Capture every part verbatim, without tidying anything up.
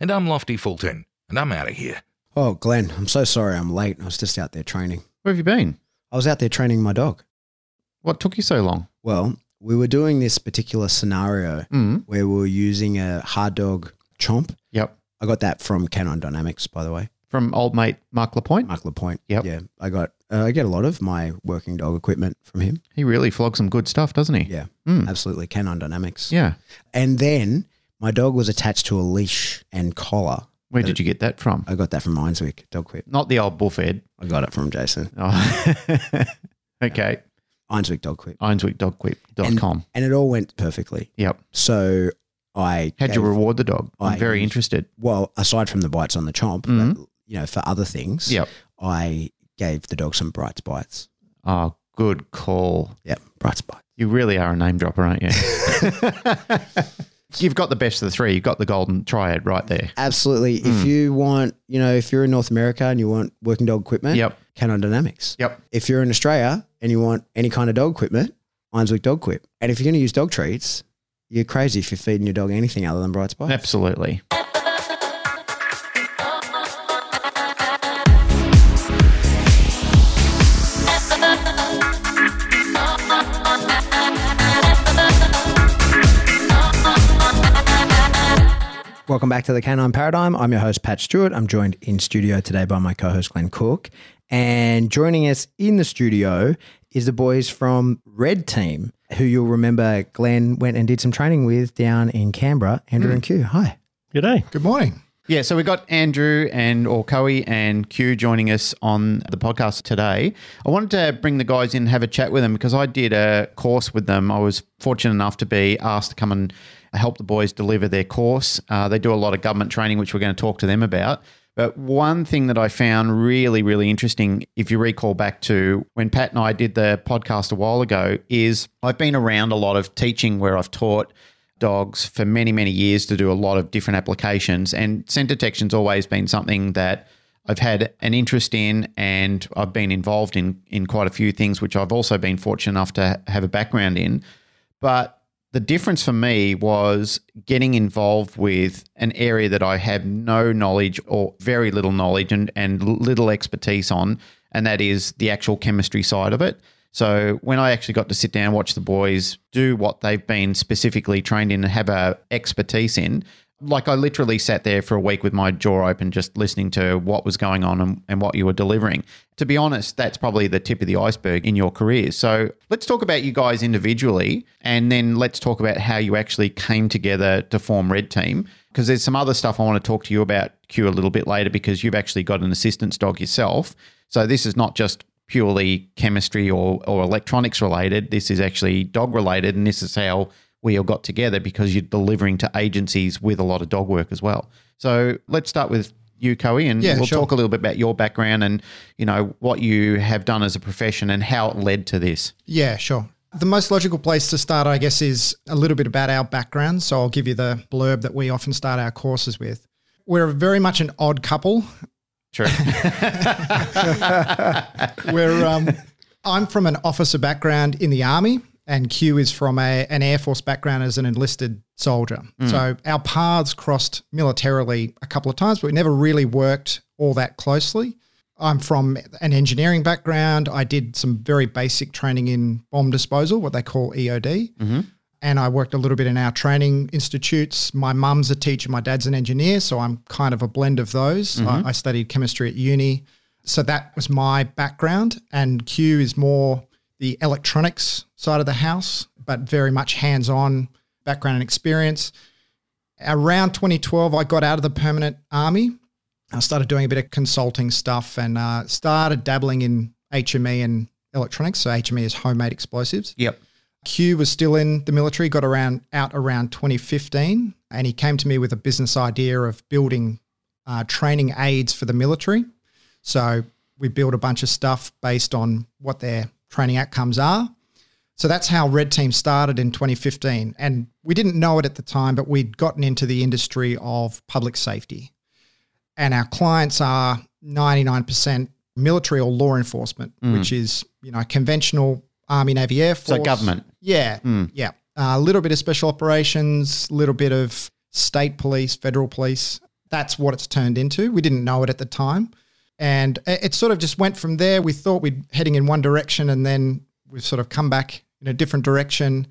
And I'm Lofty Fulton, and I'm out of here. Oh, Glenn, I'm so sorry I'm late. I was just out there training. Where have you been? I was out there training my dog. What took you so long? Well, we were doing this particular scenario mm. where we were using a hard dog chomp. Yep. I got that from K nine Dynamics, by the way. From old mate Mark LaPointe? Mark LaPointe. Yep. Yeah. I got, uh, I get a lot of my working dog equipment from him. He really flogs some good stuff, doesn't he? Yeah. Mm. Absolutely. K nine Dynamics. Yeah. And then my dog was attached to a leash and collar. Where did you get that from? I got that from Einzweck DogQuip. Not the old bullfed. I got it from Jason. Oh. Okay. Einzweck DogQuip. Einzweck DogQuip dot com. And, and it all went perfectly. Yep. So I How'd gave, you reward the dog? I'm I, very interested. Well, aside from the bites on the chomp, mm-hmm. but, you know, for other things, yep. I gave the dog some Bright's Bites. Oh, good call. Yep. Bright's Bites. You really are a name dropper, aren't you? You've got the best of the three. You've got the golden triad right there. Absolutely. Mm. If you want, you know, if you're in North America and you want working dog equipment, yep. K nine Dynamics. Yep. If you're in Australia and you want any kind of dog equipment, Einzweck DogQuip. And if you're going to use dog treats, you're crazy if you're feeding your dog anything other than Bright Spot. Absolutely. Welcome back to the Canine Paradigm. I'm your host, Pat Stewart. I'm joined in studio today by my co-host, Glenn Cook. And joining us in the studio is the boys from Red Team, who you'll remember Glenn went and did some training with down in Canberra, Andrew mm. and Q. Hi. G'day. Good morning. Yeah, so we've got Andrew and or Coey and Q joining us on the podcast today. I wanted to bring the guys in and have a chat with them because I did a course with them. I was fortunate enough to be asked to come and help the boys deliver their course. Uh, they do a lot of government training, which we're going to talk to them about. But one thing that I found really, really interesting, if you recall back to when Pat and I did the podcast a while ago, is I've been around a lot of teaching where I've taught dogs for many, many years to do a lot of different applications, and scent detection's always been something that I've had an interest in, and I've been involved in in quite a few things, which I've also been fortunate enough to have a background in. But the difference for me was getting involved with an area that I have no knowledge or very little knowledge and, and little expertise on, and that is the actual chemistry side of it. So when I actually got to sit down and watch the boys do what they've been specifically trained in and have a expertise in, like I literally sat there for a week with my jaw open just listening to what was going on and, and what you were delivering. To be honest, that's probably the tip of the iceberg in your careers. So let's talk about you guys individually, and then let's talk about how you actually came together to form Red Team, because there's some other stuff I want to talk to you about, Q, a little bit later, because you've actually got an assistance dog yourself. So this is not just purely chemistry or, or electronics related. This is actually dog related, and this is how we all got together, because you're delivering to agencies with a lot of dog work as well. So let's start with you, Coey, and yeah, we'll sure. talk a little bit about your background and, you know, what you have done as a profession and how it led to this. Yeah, sure. The most logical place to start, I guess, is a little bit about our background. So I'll give you the blurb that we often start our courses with. We're very much an odd couple. True. We're, um, I'm from an officer background in the Army, and Q is from a, an Air Force background as an enlisted soldier. Mm. So our paths crossed militarily a couple of times, but we never really worked all that closely. I'm from an engineering background. I did some very basic training in bomb disposal, what they call E O D. Mm-hmm. And I worked a little bit in our training institutes. My mum's a teacher, my dad's an engineer, so I'm kind of a blend of those. Mm-hmm. I, I studied chemistry at uni, so that was my background. And Q is more the electronics side of the house, but very much hands-on background and experience. Around twenty twelve, I got out of the permanent army. I started doing a bit of consulting stuff and uh, started dabbling in H M E and electronics. So H M E is homemade explosives. Yep. Q was still in the military, got around out around twenty fifteen, and he came to me with a business idea of building uh, training aids for the military. So we build a bunch of stuff based on what their training outcomes are. So that's how Red Team started in twenty fifteen. And we didn't know it at the time, but we'd gotten into the industry of public safety. And our clients are ninety-nine percent military or law enforcement, mm. which is, you know, conventional Army, Navy, Air Force. So government. Yeah, mm. yeah. A uh, little bit of special operations, a little bit of state police, federal police. That's what it's turned into. We didn't know it at the time. And it sort of just went from there. We thought we'd heading in one direction and then we've sort of come back in a different direction.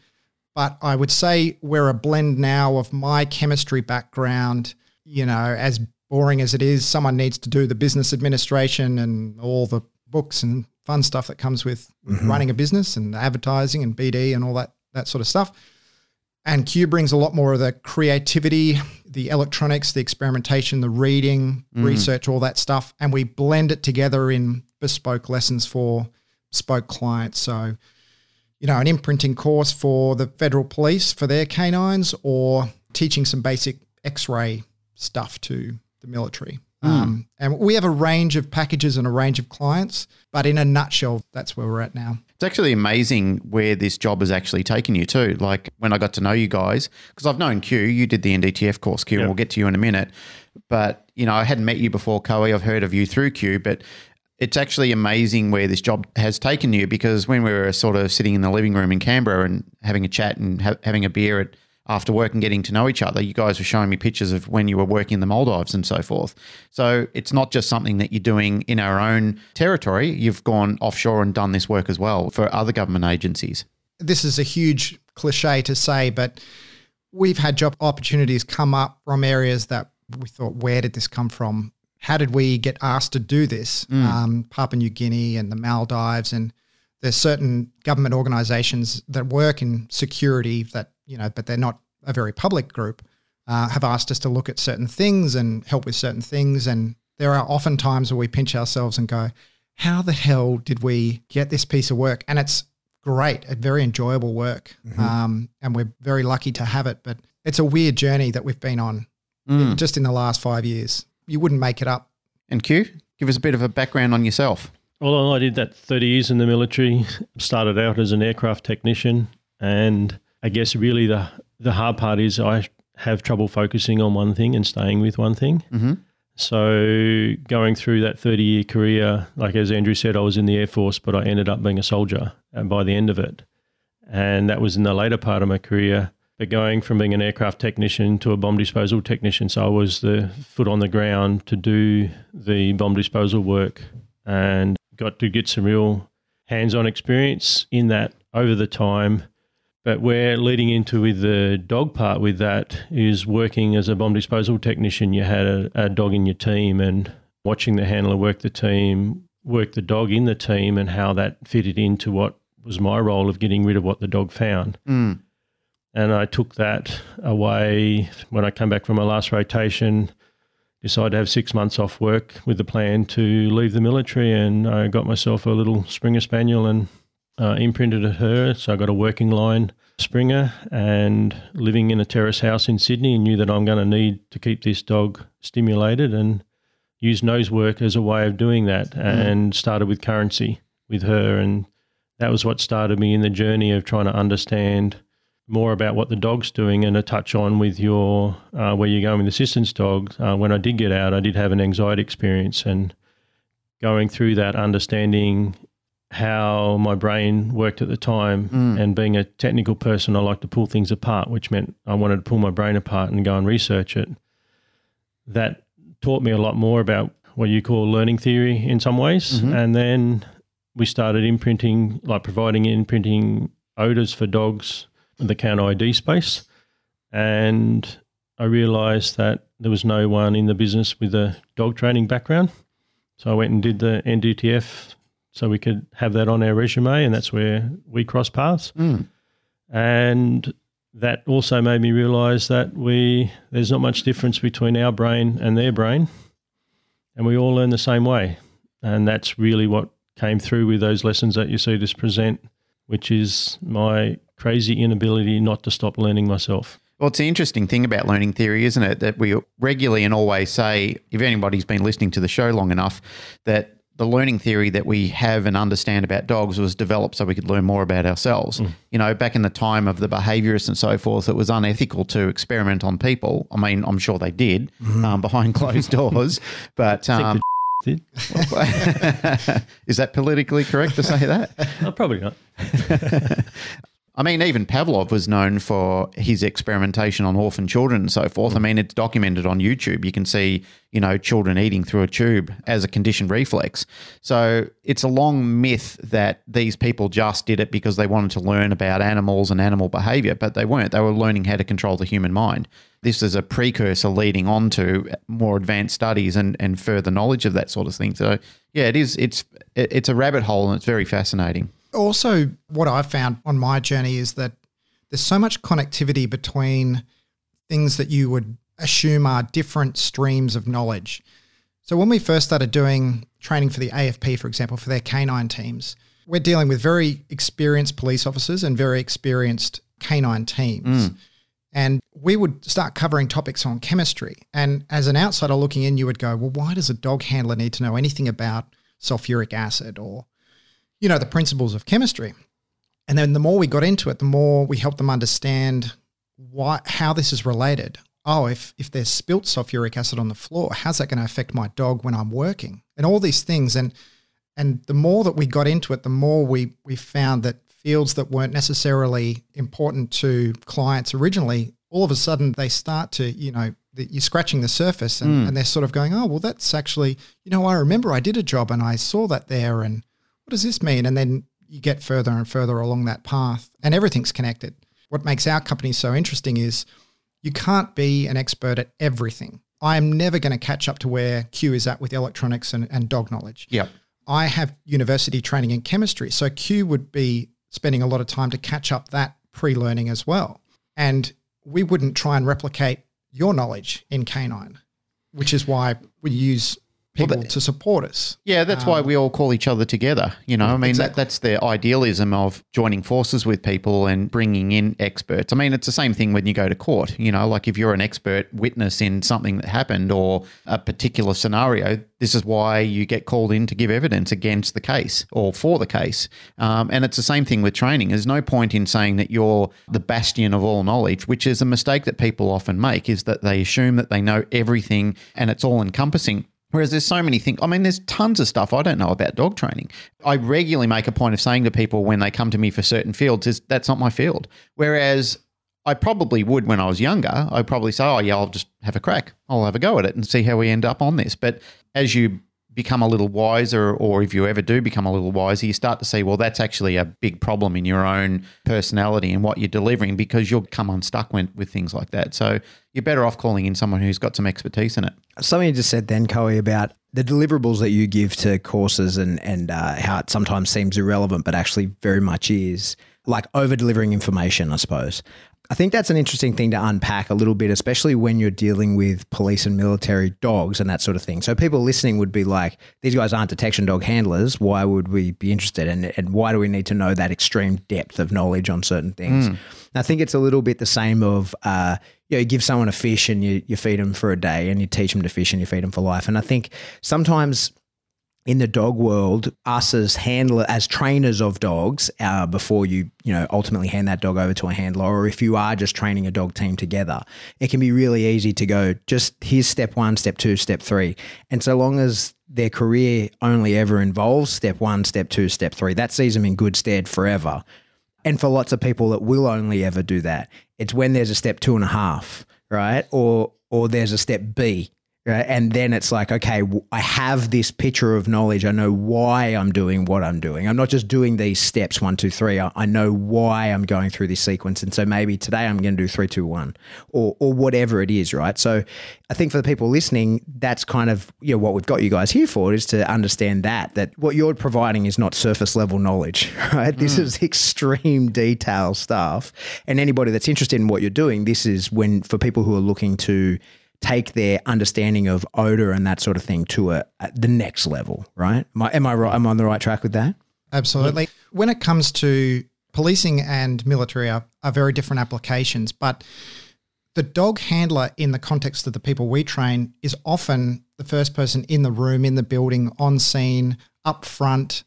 But I would say we're a blend now of my chemistry background, you know, as boring as it is, someone needs to do the business administration and all the books and fun stuff that comes with mm-hmm. running a business and advertising and B D and all that, that sort of stuff. And Q brings a lot more of the creativity, the electronics, the experimentation, the reading, mm. research, all that stuff. And we blend it together in bespoke lessons for bespoke clients. So, you know, an imprinting course for the federal police for their canines or teaching some basic X-ray stuff to the military. Mm. Um, and we have a range of packages and a range of clients, but in a nutshell, that's where we're at now. It's actually amazing where this job has actually taken you too. Like when I got to know you guys, because I've known Q, you did the N D T F course, Q, yep. We'll get to you in a minute. But, you know, I hadn't met you before, Coey. I've heard of you through Q, but it's actually amazing where this job has taken you, because when we were sort of sitting in the living room in Canberra and having a chat and ha- having a beer at after work and getting to know each other, you guys were showing me pictures of when you were working in the Maldives and so forth. So it's not just something that you're doing in our own territory. You've gone offshore and done this work as well for other government agencies. This is a huge cliche to say, but we've had job opportunities come up from areas that we thought, where did this come from? How did we get asked to do this? Mm. Um, Papua New Guinea and the Maldives, and there's certain government organisations that work in security that, you know, but they're not a very public group, uh, have asked us to look at certain things and help with certain things. And there are often times where we pinch ourselves and go, how the hell did we get this piece of work? And it's great, a very enjoyable work. Mm-hmm. Um, and we're very lucky to have it, but it's a weird journey that we've been on mm. just in the last five years. You wouldn't make it up. And Q, give us a bit of a background on yourself. Well, I did that thirty years in the military, started out as an aircraft technician, and I guess really the the hard part is I have trouble focusing on one thing and staying with one thing. Mm-hmm. So going through that thirty-year career, like as Andrew said, I was in the Air Force, but I ended up being a soldier by the end of it. And that was in the later part of my career. But going from being an aircraft technician to a bomb disposal technician, so I was the foot on the ground to do the bomb disposal work and got to get some real hands-on experience in that over the time. But where leading into with the dog part with that is working as a bomb disposal technician, you had a, a dog in your team and watching the handler work the team, work the dog in the team and how that fitted into what was my role of getting rid of what the dog found. Mm. And I took that away when I came back from my last rotation, decided to have six months off work with the plan to leave the military, and I got myself a little Springer Spaniel and Uh, imprinted at her, so I got a working line Springer, and living in a terrace house in Sydney, and knew that I'm going to need to keep this dog stimulated and use nose work as a way of doing that, and mm. started with currency with her, and that was what started me in the journey of trying to understand more about what the dog's doing and a touch on with your uh, where you're going with assistance dogs. Uh, when I did get out, I did have an anxiety experience, and going through that, understanding how my brain worked at the time, mm. and being a technical person, I like to pull things apart, which meant I wanted to pull my brain apart and go and research it. That taught me a lot more about what you call learning theory in some ways. Mm-hmm. And then we started imprinting, like providing imprinting odors for dogs in the counter I D space. And I realized that there was no one in the business with a dog training background. So I went and did the N D T F so we could have that on our resume, and that's where we cross paths. Mm. And that also made me realise that we there's not much difference between our brain and their brain, and we all learn the same way. And that's really what came through with those lessons that you see this present, which is my crazy inability not to stop learning myself. Well, it's the interesting thing about learning theory, isn't it? That we regularly and always say, if anybody's been listening to the show long enough, that the learning theory that we have and understand about dogs was developed so we could learn more about ourselves. Mm. You know, back in the time of the behaviorists and so forth, it was unethical to experiment on people. I mean, I'm sure they did mm. um, behind closed doors, but... Um, did. Is that politically correct to say that? No, probably not. I mean, even Pavlov was known for his experimentation on orphan children and so forth. Mm. I mean, it's documented on YouTube. You can see, you know, children eating through a tube as a conditioned reflex. So it's a long myth that these people just did it because they wanted to learn about animals and animal behavior, but they weren't. They were learning how to control the human mind. This is a precursor leading on to more advanced studies and, and further knowledge of that sort of thing. So, yeah, it is, it's, it's a rabbit hole and it's very fascinating. Also, what I've found on my journey is that there's so much connectivity between things that you would assume are different streams of knowledge. So when we first started doing training for the A F P, for example, for their canine teams, we're dealing with very experienced police officers and very experienced canine teams. Mm. And we would start covering topics on chemistry. And as an outsider looking in, you would go, well, why does a dog handler need to know anything about sulfuric acid or, you know, the principles of chemistry? And then the more we got into it, the more we helped them understand why, how this is related. Oh, if, if there's spilt sulfuric acid on the floor, how's that going to affect my dog when I'm working? And all these things. And and the more that we got into it, the more we, we found that fields that weren't necessarily important to clients originally, all of a sudden they start to, you know, that you're scratching the surface and, mm. and they're sort of going, oh, well, that's actually, you know, I remember I did a job and I saw that there and what does this mean? And then you get further and further along that path and everything's connected. What makes our company so interesting is you can't be an expert at everything. I am never going to catch up to where Q is at with electronics and, and dog knowledge. Yep. I have university training in chemistry, so Q would be spending a lot of time to catch up that pre-learning as well. And we wouldn't try and replicate your knowledge in K nine, which is why we use people well, that, to support us. Yeah, that's um, why we all call each other together. You know, I mean, exactly. that, that's the idealism of joining forces with people and bringing in experts. I mean, it's the same thing when you go to court. You know, like if you're an expert witness in something that happened or a particular scenario, this is why you get called in to give evidence against the case or for the case. Um, and it's the same thing with training. There's no point in saying that you're the bastion of all knowledge, which is a mistake that people often make, is that they assume that they know everything and it's all encompassing. Whereas there's so many things. I mean, there's tons of stuff I don't know about dog training. I regularly make a point of saying to people when they come to me for certain fields is that's not my field. Whereas I probably would when I was younger, I'd probably say, oh, yeah, I'll just have a crack. I'll have a go at it and see how we end up on this. But as you become a little wiser, or if you ever do become a little wiser, you start to see, well, that's actually a big problem in your own personality and what you're delivering because you'll come unstuck when, with things like that. So you're better off calling in someone who's got some expertise in it. Something you just said then, Coey, about the deliverables that you give to courses and, and uh, how it sometimes seems irrelevant, but actually very much is, like over-delivering information, I suppose. I think that's an interesting thing to unpack a little bit, especially when you're dealing with police and military dogs and that sort of thing. So people listening would be like, these guys aren't detection dog handlers. Why would we be interested? And, and why do we need to know that extreme depth of knowledge on certain things? Mm. I think it's a little bit the same of, uh, you know, you give someone a fish and you, you feed them for a day and you teach them to fish and you feed them for life. And I think sometimes in the dog world, us as handler, as trainers of dogs, uh, before you, you know, ultimately hand that dog over to a handler, or if you are just training a dog team together, it can be really easy to go, just here's step one, step two, step three. And so long as their career only ever involves step one, step two, step three, that sees them in good stead forever. And for lots of people that will only ever do that, it's when there's a step two and a half, right? Or, or there's a step B. Right? And then it's like, okay, I have this picture of knowledge. I know why I'm doing what I'm doing. I'm not just doing these steps, one, two, three. I, I know why I'm going through this sequence. And so maybe today I'm going to do three, two, one or, or whatever it is, right? So I think for the people listening, that's kind of, you know, what we've got you guys here for is to understand that, that what you're providing is not surface level knowledge, right? Mm. This is extreme detail stuff. And anybody that's interested in what you're doing, this is when for people who are looking to take their understanding of odor and that sort of thing to a, a, the next level, right? Am I, am I right? Am I on the right track with that? Absolutely. When it comes to policing and military are, are very different applications, but the dog handler in the context of the people we train is often the first person in the room, in the building, on scene, up front.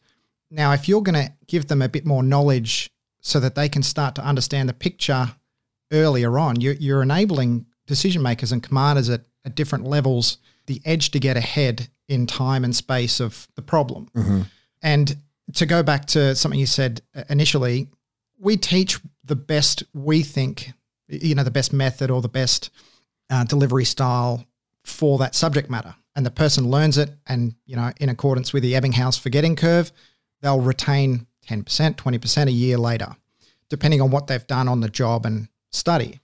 Now, if you're going to give them a bit more knowledge so that they can start to understand the picture earlier on, you're, you're enabling decision makers and commanders at, at different levels the edge to get ahead in time and space of the problem. Mm-hmm. And to go back to something you said initially, we teach the best we think, you know, the best method or the best uh, delivery style for that subject matter. And the person learns it and, you know, in accordance with the Ebbinghaus forgetting curve, they'll retain ten percent, twenty percent a year later, depending on what they've done on the job and study.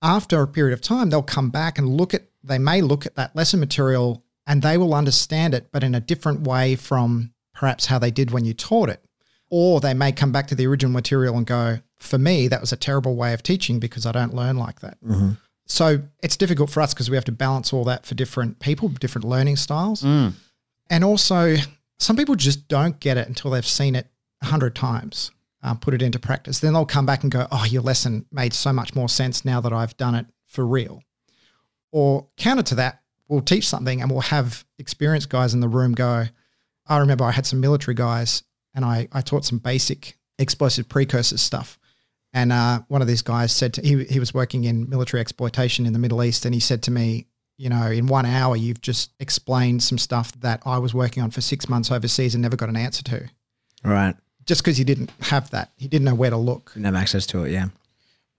After a period of time, they'll come back and look at, they may look at that lesson material and they will understand it, but in a different way from perhaps how they did when you taught it. Or they may come back to the original material and go, for me, that was a terrible way of teaching because I don't learn like that. Mm-hmm. So it's difficult for us because we have to balance all that for different people, different learning styles. Mm. And also some people just don't get it until they've seen it a hundred times, um, put it into practice. Then they'll come back and go, oh, your lesson made so much more sense now that I've done it for real. Or counter to that, we'll teach something and we'll have experienced guys in the room go, I remember I had some military guys and I, I taught some basic explosive precursors stuff. And uh, one of these guys said to, he, he was working in military exploitation in the Middle East, and he said to me, you know, in one hour, you've just explained some stuff that I was working on for six months overseas and never got an answer to. Right. Just because he didn't have that. He didn't know where to look. Didn't have access to it, yeah.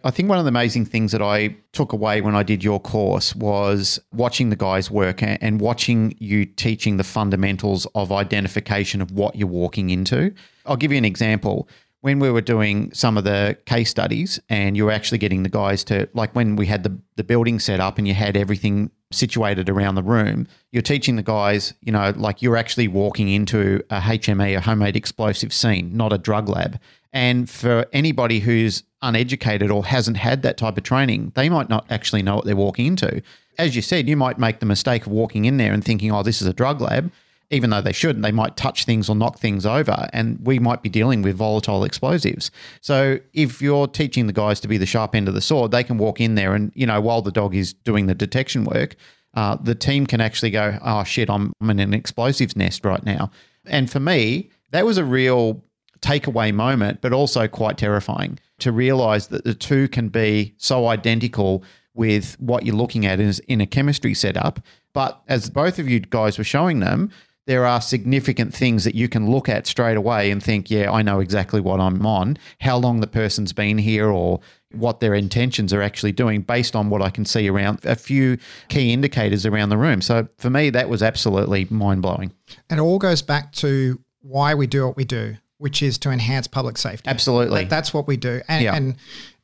I think one of the amazing things that I took away when I did your course was watching the guys work and watching you teaching the fundamentals of identification of what you're walking into. I'll give you an example. When we were doing some of the case studies and you were actually getting the guys to, like when we had the, the building set up and you had everything situated around the room, you're teaching the guys, you know, like you're actually walking into a H M E, a homemade explosive scene, not a drug lab. And for anybody who's uneducated or hasn't had that type of training, they might not actually know what they're walking into. As you said, you might make the mistake of walking in there and thinking, oh, this is a drug lab. Even though they shouldn't, they might touch things or knock things over, and we might be dealing with volatile explosives. So if you're teaching the guys to be the sharp end of the sword, they can walk in there and, you know, while the dog is doing the detection work, uh, the team can actually go, oh, shit, I'm, I'm in an explosives nest right now. And for me, that was a real takeaway moment, but also quite terrifying to realize that the two can be so identical with what you're looking at is in a chemistry setup. But as both of you guys were showing them, there are significant things that you can look at straight away and think, yeah, I know exactly what I'm on, how long the person's been here or what their intentions are actually doing based on what I can see around a few key indicators around the room. So for me, that was absolutely mind-blowing. And it all goes back to why we do what we do, which is to enhance public safety. Absolutely. Like that's what we do. And, yeah. and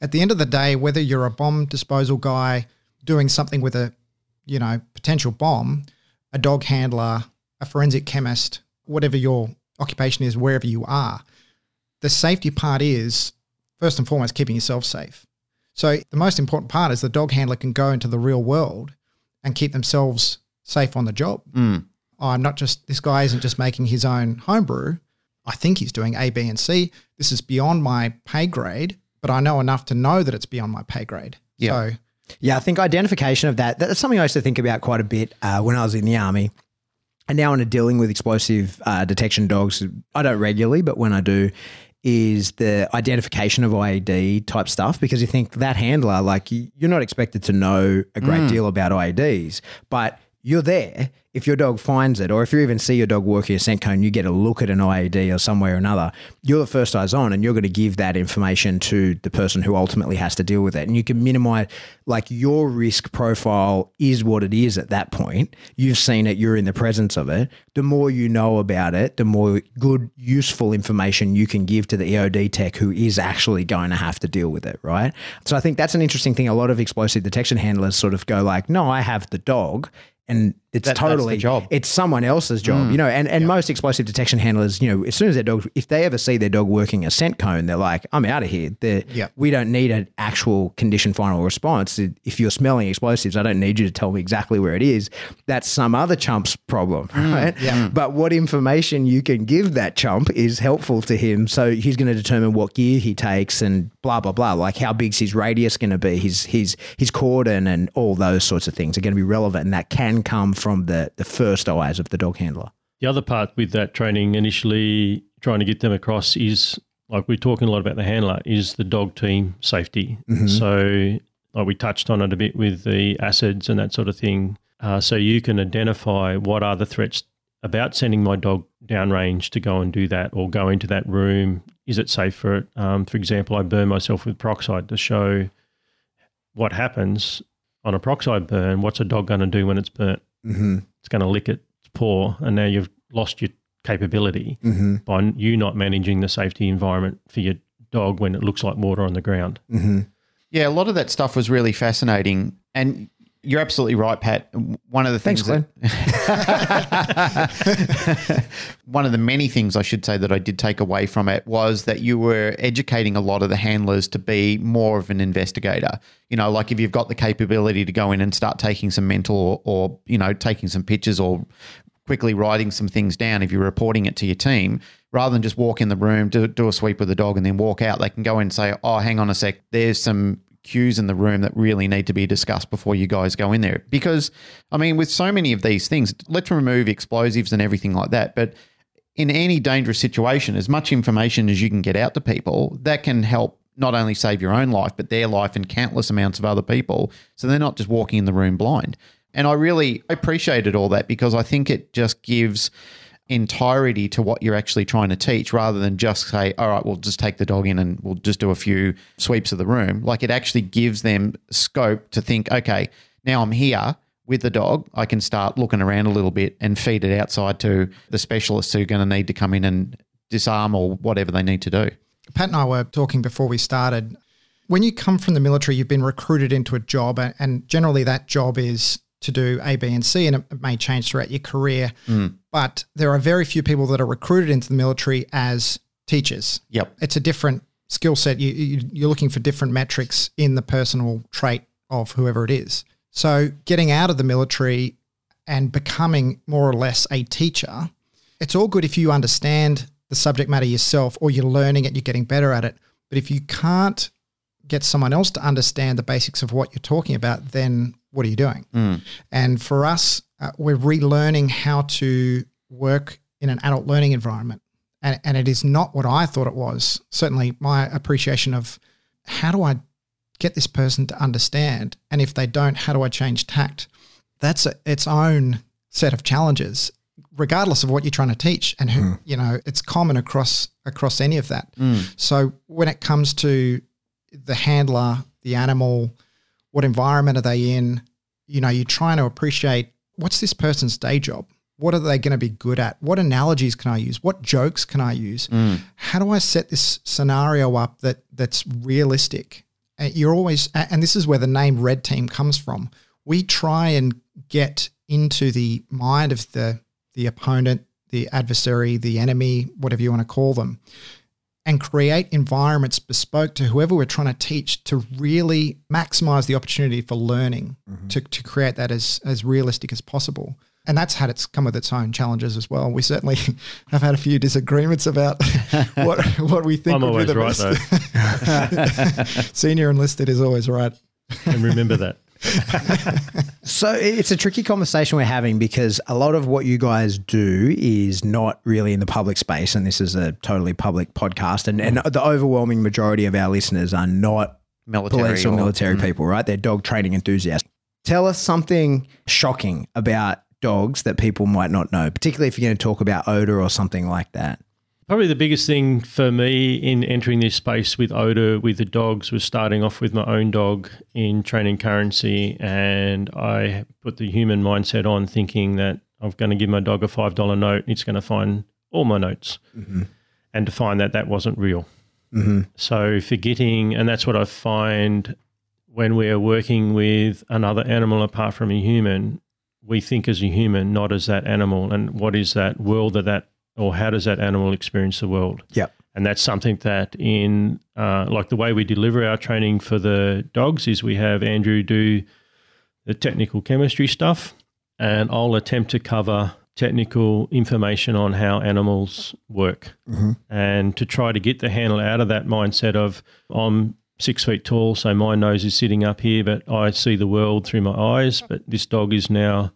at the end of the day, whether you're a bomb disposal guy doing something with a, you know, potential bomb, a dog handler, a forensic chemist, whatever your occupation is, wherever you are, the safety part is first and foremost keeping yourself safe. So the most important part is the dog handler can go into the real world and keep themselves safe on the job. Mm. I'm not just, this guy isn't just making his own homebrew. I think he's doing A, B, and C. This is beyond my pay grade, but I know enough to know that it's beyond my pay grade. Yeah. So, yeah, I think identification of that, that's something I used to think about quite a bit uh, when I was in the Army. And now in dealing with explosive uh, detection dogs, I don't regularly, but when I do, is the identification of I E D type stuff, because you think that handler, like you're not expected to know a great mm. deal about I E Ds, but you're there. If your dog finds it, or if you even see your dog working a scent cone, you get a look at an I E D or somewhere or another, you're the first eyes on and you're going to give that information to the person who ultimately has to deal with it. And you can minimize, like your risk profile is what it is at that point. You've seen it, you're in the presence of it. The more you know about it, the more good, useful information you can give to the E O D tech who is actually going to have to deal with it, right? So I think that's an interesting thing. A lot of explosive detection handlers sort of go like, no, I have the dog. and it's that, totally that's the job. It's someone else's job, mm. you know, and, and yep. most explosive detection handlers, you know, as soon as their dog, if they ever see their dog working a scent cone, they're like, I'm out of here. Yep. We don't need an actual conditioned final response. If you're smelling explosives, I don't need you to tell me exactly where it is. That's some other chump's problem, mm. right? Yep. But what information you can give that chump is helpful to him. So he's going to determine what gear he takes and blah, blah, blah, like how big's his radius going to be, his, his, his cordon and all those sorts of things are going to be relevant, and that can come from the, the first eyes of the dog handler. The other part with that training initially, trying to get them across is, like we're talking a lot about the handler, is the dog team safety. Mm-hmm. So like we touched on it a bit with the acids and that sort of thing. Uh, so you can identify what are the threats about sending my dog downrange to go and do that or go into that room. Is it safe for it? Um, for example, I burn myself with peroxide to show what happens on a peroxide burn. What's a dog going to do when it's burnt? Mm-hmm. It's going to lick its paw, and now you've lost your capability mm-hmm. by you not managing the safety environment for your dog when it looks like water on the ground. Mm-hmm. Yeah, a lot of that stuff was really fascinating, and you're absolutely right, Pat. One of the things, Thanks, that, one of the many things I should say that I did take away from it was that you were educating a lot of the handlers to be more of an investigator. You know, like if you've got the capability to go in and start taking some mental or, or you know, taking some pictures or quickly writing some things down, if you're reporting it to your team, rather than just walk in the room, do, do a sweep with the dog and then walk out, they can go in and say, oh, hang on a sec, there's some cues in the room that really need to be discussed before you guys go in there. Because, I mean, with so many of these things, let's remove explosives and everything like that, but in any dangerous situation, as much information as you can get out to people, that can help not only save your own life, but their life and countless amounts of other people. So they're not just walking in the room blind. And I really appreciated all that because I think it just gives entirety to what you're actually trying to teach, rather than just say, all right, we'll just take the dog in and we'll just do a few sweeps of the room. Like it actually gives them scope to think, okay, now I'm here with the dog, I can start looking around a little bit and feed it outside to the specialists who are going to need to come in and disarm or whatever they need to do. Pat and I were talking before we started. When you come from the military, you've been recruited into a job, and generally that job is to do A, B, and C, and it may change throughout your career. Mm. But there are very few people that are recruited into the military as teachers. Yep. It's a different skill set. You, you, you're looking for different metrics in the personal trait of whoever it is. So getting out of the military and becoming more or less a teacher, it's all good if you understand the subject matter yourself or you're learning it, you're getting better at it. But if you can't get someone else to understand the basics of what you're talking about, then what are you doing? Mm. And for us, uh, we're relearning how to work in an adult learning environment. And, and it is not what I thought it was. Certainly my appreciation of how do I get this person to understand? And if they don't, how do I change tact? That's a, its own set of challenges, regardless of what you're trying to teach. And, who, mm. you know, it's common across, across any of that. Mm. So when it comes to the handler, the animal, what environment are they in? You know, you're trying to appreciate what's this person's day job? What are they going to be good at? What analogies can I use? What jokes can I use? Mm. How do I set this scenario up that that's realistic? And you're always, and this is where the name Red Team comes from. We try and get into the mind of the, the opponent, the adversary, the enemy, whatever you want to call them, and create environments bespoke to whoever we're trying to teach to really maximize the opportunity for learning, mm-hmm. to, to create that as, as realistic as possible. And that's had its come with its own challenges as well. We certainly have had a few disagreements about what what we think I'm would always be the right, best. Though. Senior enlisted is always right. And remember that. So it's a tricky conversation we're having because a lot of what you guys do is not really in the public space, and this is a totally public podcast, and, and the overwhelming majority of our listeners are not military police or military or, people, mm. right? They're dog training enthusiasts. Tell us something shocking about dogs that people might not know, particularly if you're going to talk about odor or something like that. Probably the biggest thing for me in entering this space with odour, with the dogs, was starting off with my own dog in Training Currency, and I put the human mindset on thinking that I'm going to give my dog a five dollar note and it's going to find all my notes, mm-hmm. and to find that that wasn't real. Mm-hmm. So forgetting, and that's what I find when we are working with another animal apart from a human, we think as a human, not as that animal, and what is that world that that, or how does that animal experience the world? Yeah. And that's something that in uh, like the way we deliver our training for the dogs is we have Andrew do the technical chemistry stuff, and I'll attempt to cover technical information on how animals work, mm-hmm. and to try to get the handler out of that mindset of I'm six feet tall, so my nose is sitting up here, but I see the world through my eyes, but this dog is now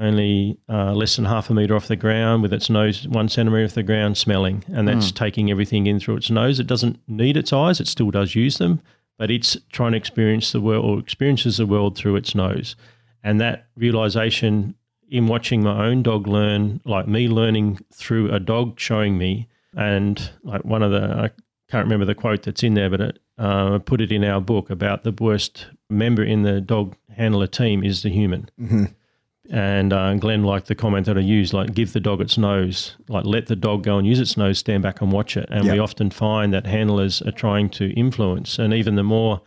only uh, less than half a metre off the ground with its nose one centimetre off the ground smelling, and that's mm. taking everything in through its nose. It doesn't need its eyes. It still does use them, but it's trying to experience the world or experiences the world through its nose. And that realisation in watching my own dog learn, like me learning through a dog showing me, and like one of the, I can't remember the quote that's in there, but it, uh, I put it in our book about the worst member in the dog handler team is the human. Mm-hmm. And uh, Glenn liked the comment that I used, like give the dog its nose, like let the dog go and use its nose, stand back and watch it. And yep. we often find that handlers are trying to influence. And even the more,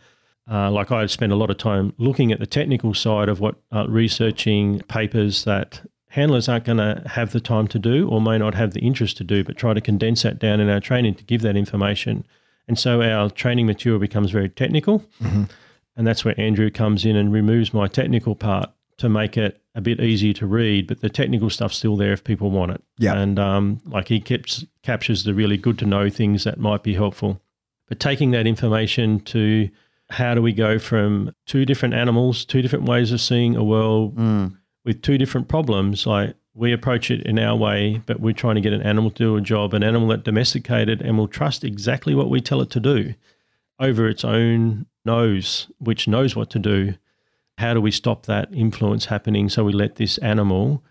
uh, like I spent a lot of time looking at the technical side of what uh, researching papers that handlers aren't going to have the time to do or may not have the interest to do, but try to condense that down in our training to give that information. And so our training material becomes very technical. Mm-hmm. And that's where Andrew comes in and removes my technical part to make it a bit easier to read, but the technical stuff's still there if people want it. Yeah. And um, like he keeps, captures the really good to know things that might be helpful. But taking that information to how do we go from two different animals, two different ways of seeing a world mm. with two different problems, like we approach it in our way, but we're trying to get an animal to do a job, an animal that domesticated and will trust exactly what we tell it to do over its own nose, which knows what to do. How do we stop that influence happening so we let this animal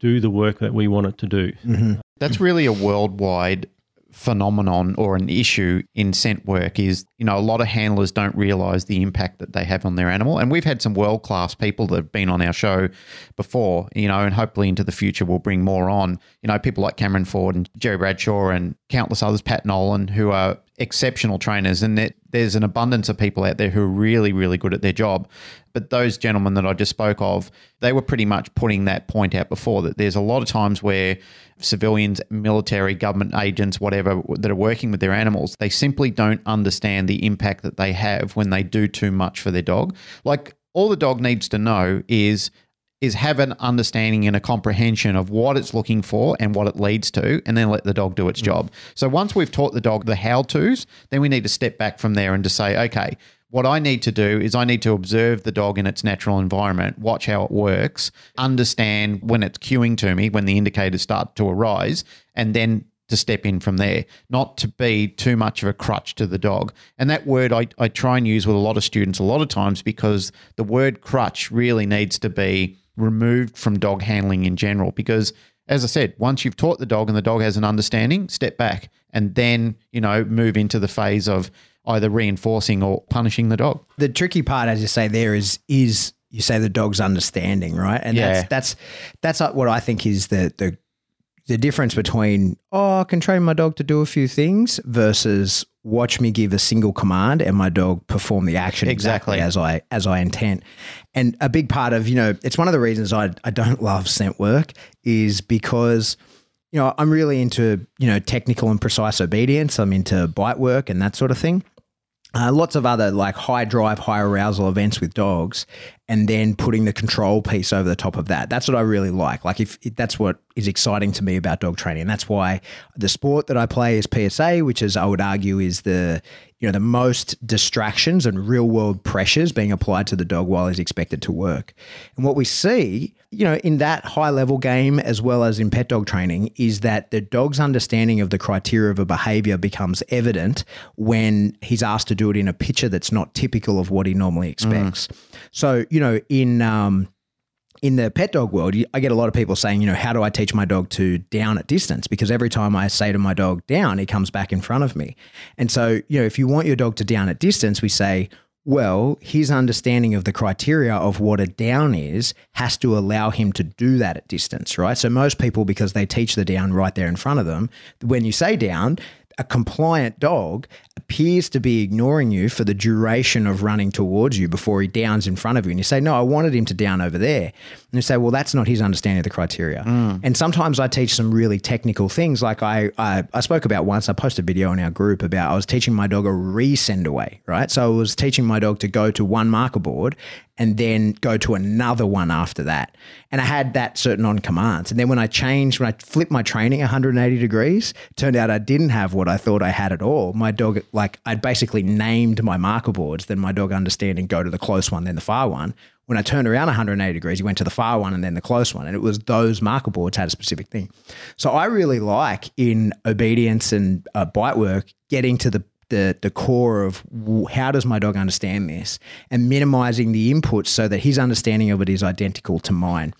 do the work that we want it to do? Mm-hmm. That's really a worldwide phenomenon or an issue in scent work is, you know, a lot of handlers don't realise the impact that they have on their animal. And we've had some world-class people that have been on our show before, you know, and hopefully into the future we'll bring more on, you know, people like Cameron Ford and Jerry Bradshaw and countless others, Pat Nolan, who are exceptional trainers, and that there's an abundance of people out there who are really, really good at their job. But those gentlemen that I just spoke of, they were pretty much putting that point out before, that there's a lot of times where civilians, military, government agents, whatever, that are working with their animals, they simply don't understand the impact that they have when they do too much for their dog. Like all the dog needs to know is is have an understanding and a comprehension of what it's looking for and what it leads to, and then let the dog do its job. So once we've taught the dog the how-tos, then we need to step back from there and to say, okay, what I need to do is I need to observe the dog in its natural environment, watch how it works, understand when it's cueing to me, when the indicators start to arise, and then to step in from there, not to be too much of a crutch to the dog. And that word I, I try and use with a lot of students a lot of times, because the word crutch really needs to be removed from dog handling in general, because as I said, once you've taught the dog and the dog has an understanding, step back and then, you know, move into the phase of either reinforcing or punishing the dog. The tricky part, as you say there, is is you say the dog's understanding, right? And yeah. that's that's that's what I think is the the the difference between, oh, I can train my dog to do a few things versus watch me give a single command and my dog perform the action exactly, exactly as I as I intend. And a big part of, you know, it's one of the reasons I, I don't love scent work is because, you know, I'm really into, you know, technical and precise obedience. I'm into bite work and that sort of thing. Uh, lots of other like high drive, high arousal events with dogs, and then putting the control piece over the top of that. That's what I really like. Like if, if that's what is exciting to me about dog training. And that's why the sport that I play is P S A, which is, I would argue, is the, you know, the most distractions and real world pressures being applied to the dog while he's expected to work. And what we see, you know, in that high level game, as well as in pet dog training, is that the dog's understanding of the criteria of a behavior becomes evident when he's asked to do it in a picture that's not typical of what he normally expects. Mm. So, you know, in, um, in the pet dog world, I get a lot of people saying, you know, how do I teach my dog to down at distance? Because every time I say to my dog down, he comes back in front of me. And so, you know, if you want your dog to down at distance, we say, well, his understanding of the criteria of what a down is has to allow him to do that at distance, right? So most people, because they teach the down right there in front of them, when you say down, a compliant dog appears to be ignoring you for the duration of running towards you before he downs in front of you. And you say, no, I wanted him to down over there. and you say, well, that's not his understanding of the criteria. Mm. And sometimes I teach some really technical things. Like I, I, I spoke about once, I posted a video in our group about I was teaching my dog a resend away, right? So I was teaching my dog to go to one marker board and then go to another one after that. And I had that certain on commands. And then when I changed, when I flipped my training one hundred eighty degrees, turned out I didn't have what I thought I had at all. My dog, like I'd basically named my marker boards, then my dog understand and go to the close one, then the far one. When I turned around one hundred eighty degrees, he went to the far one and then the close one. And it was those marker boards had a specific thing. So I really like in obedience and uh, bite work, getting to the The, the core of how does my dog understand this and minimizing the input so that his understanding of it is identical to mine.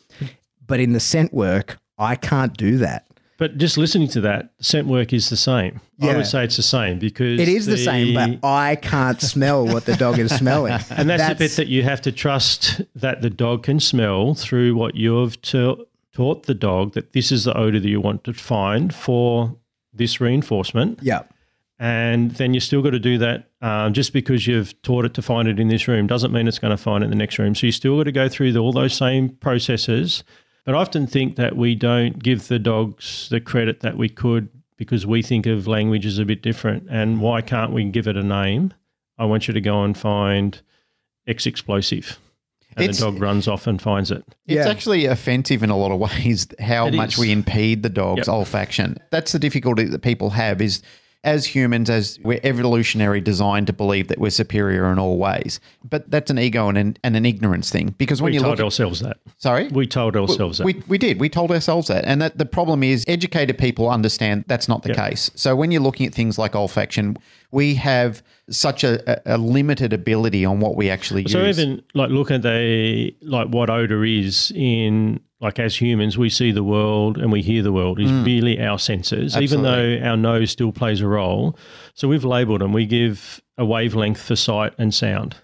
But in the scent work, I can't do that. But just listening to that, scent work is the same. Yeah. I would say it's the same because it is the, the same, but I can't smell what the dog is smelling. And that's, that's the bit that you have to trust that the dog can smell through what you've t- taught the dog that this is the odor that you want to find for this reinforcement. Yeah. And then you still got to do that. Um, just because you've taught it to find it in this room doesn't mean it's going to find it in the next room. So you still got to go through the, all those same processes. But I often think that we don't give the dogs the credit that we could because we think of language as a bit different. And why can't we give it a name? I want you to go and find X explosive. And it's, the dog runs off and finds it. It's yeah. actually offensive in a lot of ways how it much is. we impede the dog's yep. olfaction. That's the difficulty that people have is – as humans, as we're evolutionary designed to believe that we're superior in all ways. But that's an ego and an, and an ignorance thing. Because when we you told look at, ourselves that. Sorry? We told ourselves we, that. We, we did. We told ourselves that. And that the problem is educated people understand that's not the yep. case. So when you're looking at things like olfaction, we have such a, a limited ability on what we actually so use. So even like look at the like what odor is in like as humans, we see the world and we hear the world is mm. really our senses, Absolutely. even though our nose still plays a role. So we've labelled them. We give a wavelength for sight and sound,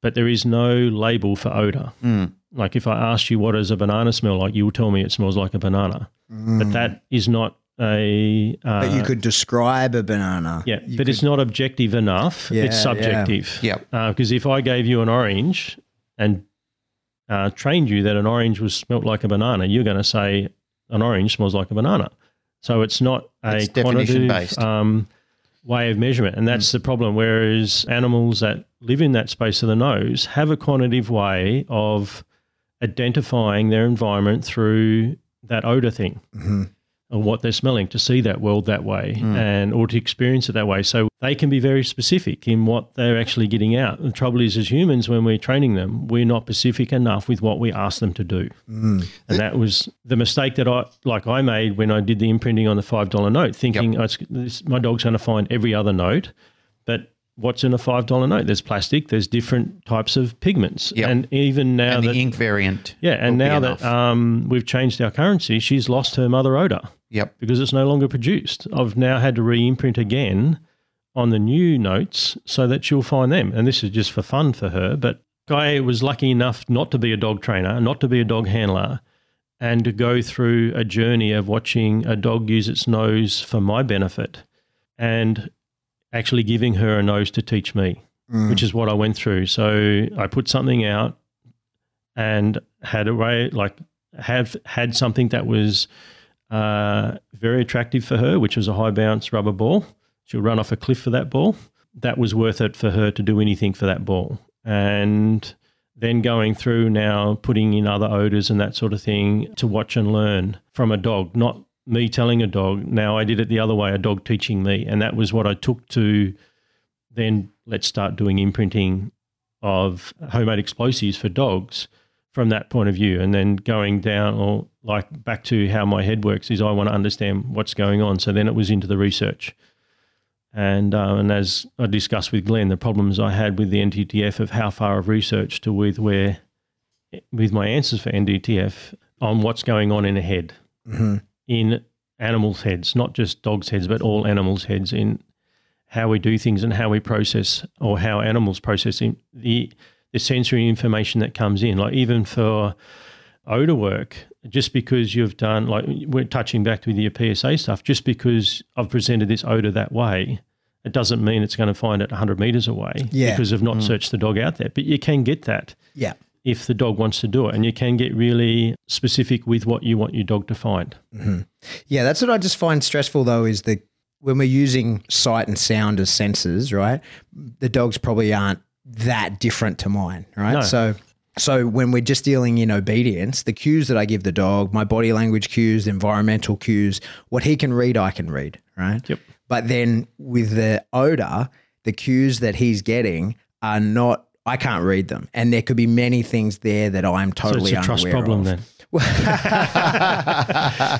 but there is no label for odour. Mm. Like if I asked you what does a banana smell like, you will tell me it smells like a banana, mm. but that is not a uh, – But you could describe a banana. Yeah, you but could... it's not objective enough. Yeah, it's subjective. Yeah, because uh, if I gave you an orange and – Uh, trained you that an orange was smelt like a banana, you're going to say an orange smells like a banana. So it's not a it's quantitative based. Um, way of measurement, and that's mm. the problem, whereas animals that live in that space of the nose have a quantitative way of identifying their environment through that odour thing mm-hmm. and what they're smelling to see that world that way mm. and or to experience it that way. So they can be very specific in what they're actually getting out. The trouble is as humans when we're training them, we're not specific enough with what we ask them to do. Mm. And that was the mistake that I like I made when I did the imprinting on the five dollar note, thinking yep. oh, this, my dog's going to find every other note. But what's in a five dollar note? There's plastic, there's different types of pigments. Yep. And even now and that – the ink variant. Yeah, and now that um, we've changed our currency, she's lost her mother odour. Yep. Because it's no longer produced. I've now had to re-imprint again on the new notes so that she'll find them. And this is just for fun for her. But I was lucky enough not to be a dog trainer, not to be a dog handler, and to go through a journey of watching a dog use its nose for my benefit and actually giving her a nose to teach me, mm. which is what I went through. So I put something out and had a way, like have had something that was Uh, very attractive for her, which was a high bounce rubber ball. She'll run off a cliff for that ball. That was worth it for her to do anything for that ball. And then going through now, putting in other odors and that sort of thing to watch and learn from a dog, not me telling a dog. Now I did it the other way, a dog teaching me. And that was what I took to then let's start doing imprinting of homemade explosives for dogs from that point of view, and then going down or like back to how my head works is I want to understand what's going on. So then it was into the research. And uh, and as I discussed with Glenn, the problems I had with the N D T F of how far I've researched to with where with my answers for N D T F on what's going on in a head, mm-hmm. in animals' heads, not just dogs' heads but all animals' heads, in how we do things and how we process or how animals process in the the sensory information that comes in. Like even for odour work, just because you've done, like we're touching back to your P S A stuff, just because I've presented this odour that way, it doesn't mean it's going to find it one hundred metres away yeah. because I've not mm. searched the dog out there. But you can get that. Yeah. if the dog wants to do it. And you can get really specific with what you want your dog to find. Mm-hmm. Yeah, that's what I just find stressful though, is that when we're using sight and sound as sensors, right, the dogs probably aren't that different to mine, right? No. So so when we're just dealing in obedience, the cues that I give the dog, my body language cues, environmental cues, what he can read, I can read, right? Yep. But then with the odor, the cues that he's getting are not, I can't read them. And there could be many things there that I'm totally unaware of. So it's a trust problem then.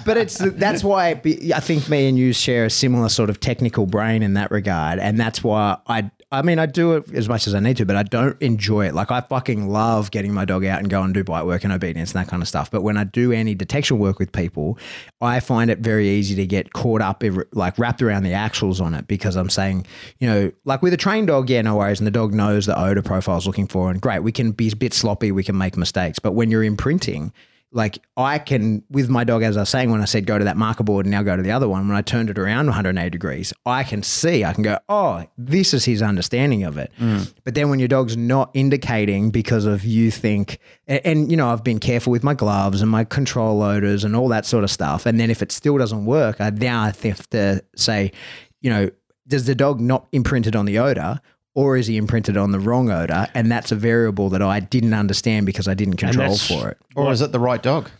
But it's that's why it be, I think me and you share a similar sort of technical brain in that regard, and that's why I I mean I do it as much as I need to, but I don't enjoy it. Like I fucking love getting my dog out and go and do bite work and obedience and that kind of stuff, but when I do any detection work with people, I find it very easy to get caught up, like wrapped around the axles on it, because I'm saying, you know, like with a trained dog, yeah, no worries, and the dog knows the odor profile is looking for, and great, we can be a bit sloppy, we can make mistakes, but when you're imprinting, like I can, with my dog, as I was saying, when I said go to that marker board and now go to the other one, when I turned it around one hundred eighty degrees, I can see, I can go, oh, this is his understanding of it. Mm. But then when your dog's not indicating because of you think, and, and you know, I've been careful with my gloves and my control loaders and all that sort of stuff. And then if it still doesn't work, I now I have to say, you know, does the dog not imprinted on the odor? Or is he imprinted on the wrong odor? And that's a variable that I didn't understand because I didn't control for it. Or well, is it the right dog?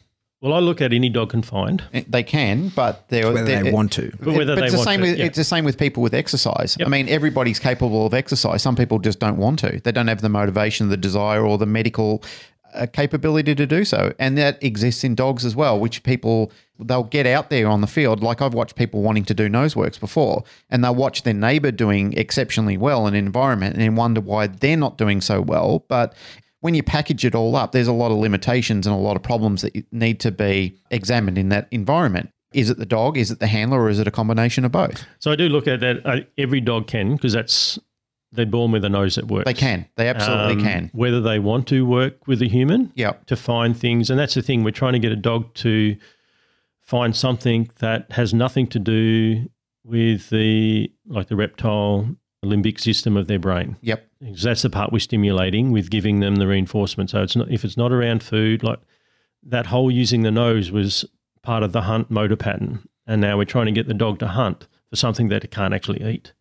Well, I look at any dog can find. They can, but they're, whether they're, they want to. But whether but they want to. With, yeah. It's the same with people with exercise. Yep. I mean, everybody's capable of exercise. Some people just don't want to. They don't have the motivation, the desire, or the medical uh, capability to do so. And that exists in dogs as well, which people, they'll get out there on the field. Like I've watched people wanting to do nose works before, and they'll watch their neighbour doing exceptionally well in an environment and then wonder why they're not doing so well. But when you package it all up, there's a lot of limitations and a lot of problems that need to be examined in that environment. Is it the dog? Is it the handler? Or is it a combination of both? So I do look at that. Every dog can, because that's they're born with a nose that works. They can. They absolutely um, can. Whether they want to work with a human yep. to find things. And that's the thing. We're trying to get a dog to find something that has nothing to do with the like the reptile limbic system of their brain. Yep. Because that's the part we're stimulating with giving them the reinforcement. So it's not, if it's not around food, like that whole using the nose was part of the hunt motor pattern. And now we're trying to get the dog to hunt for something that it can't actually eat.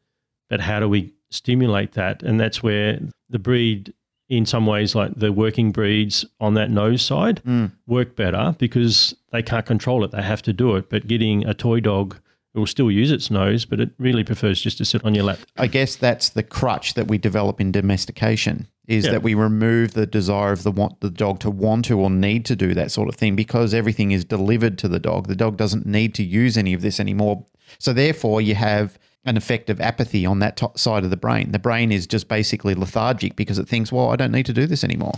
But how do we stimulate that? And that's where the breed, in some ways, like the working breeds on that nose side mm. work better because they can't control it. They have to do it. But getting a toy dog, it will still use its nose, but it really prefers just to sit on your lap. I guess that's the crutch that we develop in domestication is yeah. that we remove the desire of the want the dog to want to or need to do that sort of thing because everything is delivered to the dog. The dog doesn't need to use any of this anymore. So therefore you have an effective apathy on that top side of the brain. The brain is just basically lethargic because it thinks, well, I don't need to do this anymore.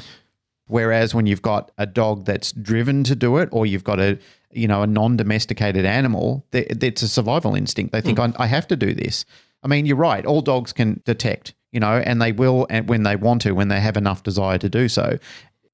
Whereas when you've got a dog that's driven to do it, or you've got a, you know, a non-domesticated animal, it's a survival instinct. They think mm. I, I have to do this. I mean, you're right. All dogs can detect, you know, and they will and when they want to, when they have enough desire to do so.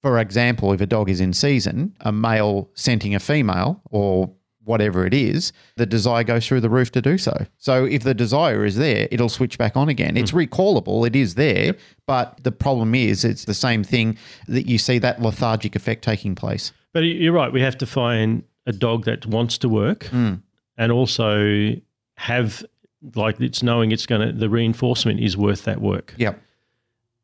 For example, if a dog is in season, a male scenting a female or whatever it is, the desire goes through the roof to do so. So if the desire is there, it'll switch back on again. It's mm. recallable. It is there. Yep. But the problem is it's the same thing that you see that lethargic effect taking place. But you're right. We have to find a dog that wants to work mm. and also have like it's knowing it's going to, the reinforcement is worth that work. Yep.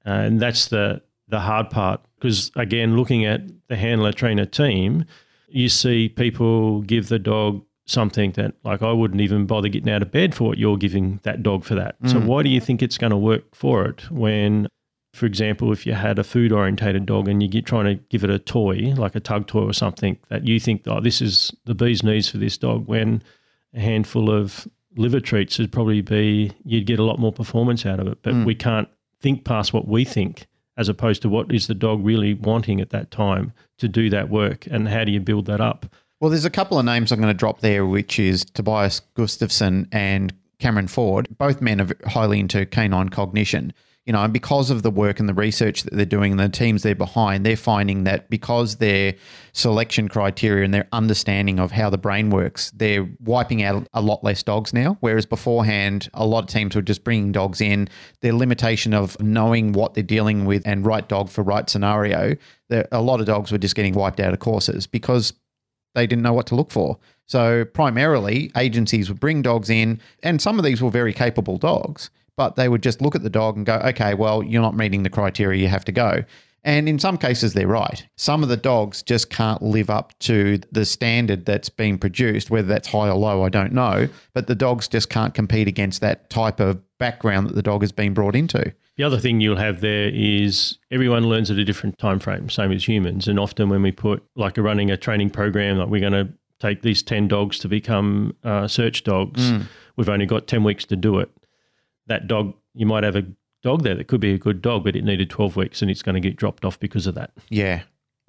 And that's the, the hard part because, again, looking at the handler trainer team, you see people give the dog something that like I wouldn't even bother getting out of bed for what you're giving that dog for that. Mm. So why do you think it's going to work for it when, for example, if you had a food orientated dog and you get trying to give it a toy, like a tug toy or something that you think, oh, this is the bee's knees for this dog, when a handful of liver treats would probably be, you'd get a lot more performance out of it. But mm. we can't think past what we think, as opposed to what is the dog really wanting at that time to do that work and how do you build that up? Well, there's a couple of names I'm going to drop there, which is Tobias Gustafson and Cameron Ford. Both men are highly into canine cognition. you know, and because of the work and the research that they're doing and the teams they're behind, they're finding that because their selection criteria and their understanding of how the brain works, they're wiping out a lot less dogs now, whereas beforehand, a lot of teams were just bringing dogs in. Their limitation of knowing what they're dealing with and right dog for right scenario, a lot of dogs were just getting wiped out of courses because they didn't know what to look for. So primarily, agencies would bring dogs in, and some of these were very capable dogs, but they would just look at the dog and go, okay, well, you're not meeting the criteria, you have to go. And in some cases, they're right. Some of the dogs just can't live up to the standard that's been produced, whether that's high or low, I don't know, but the dogs just can't compete against that type of background that the dog has been brought into. The other thing you'll have there is everyone learns at a different time frame, same as humans. And often when we put, like running a training program, like we're going to take these ten dogs to become uh, search dogs, mm. we've only got ten weeks to do it. That dog, you might have a dog there that could be a good dog, but it needed twelve weeks and it's going to get dropped off because of that. Yeah.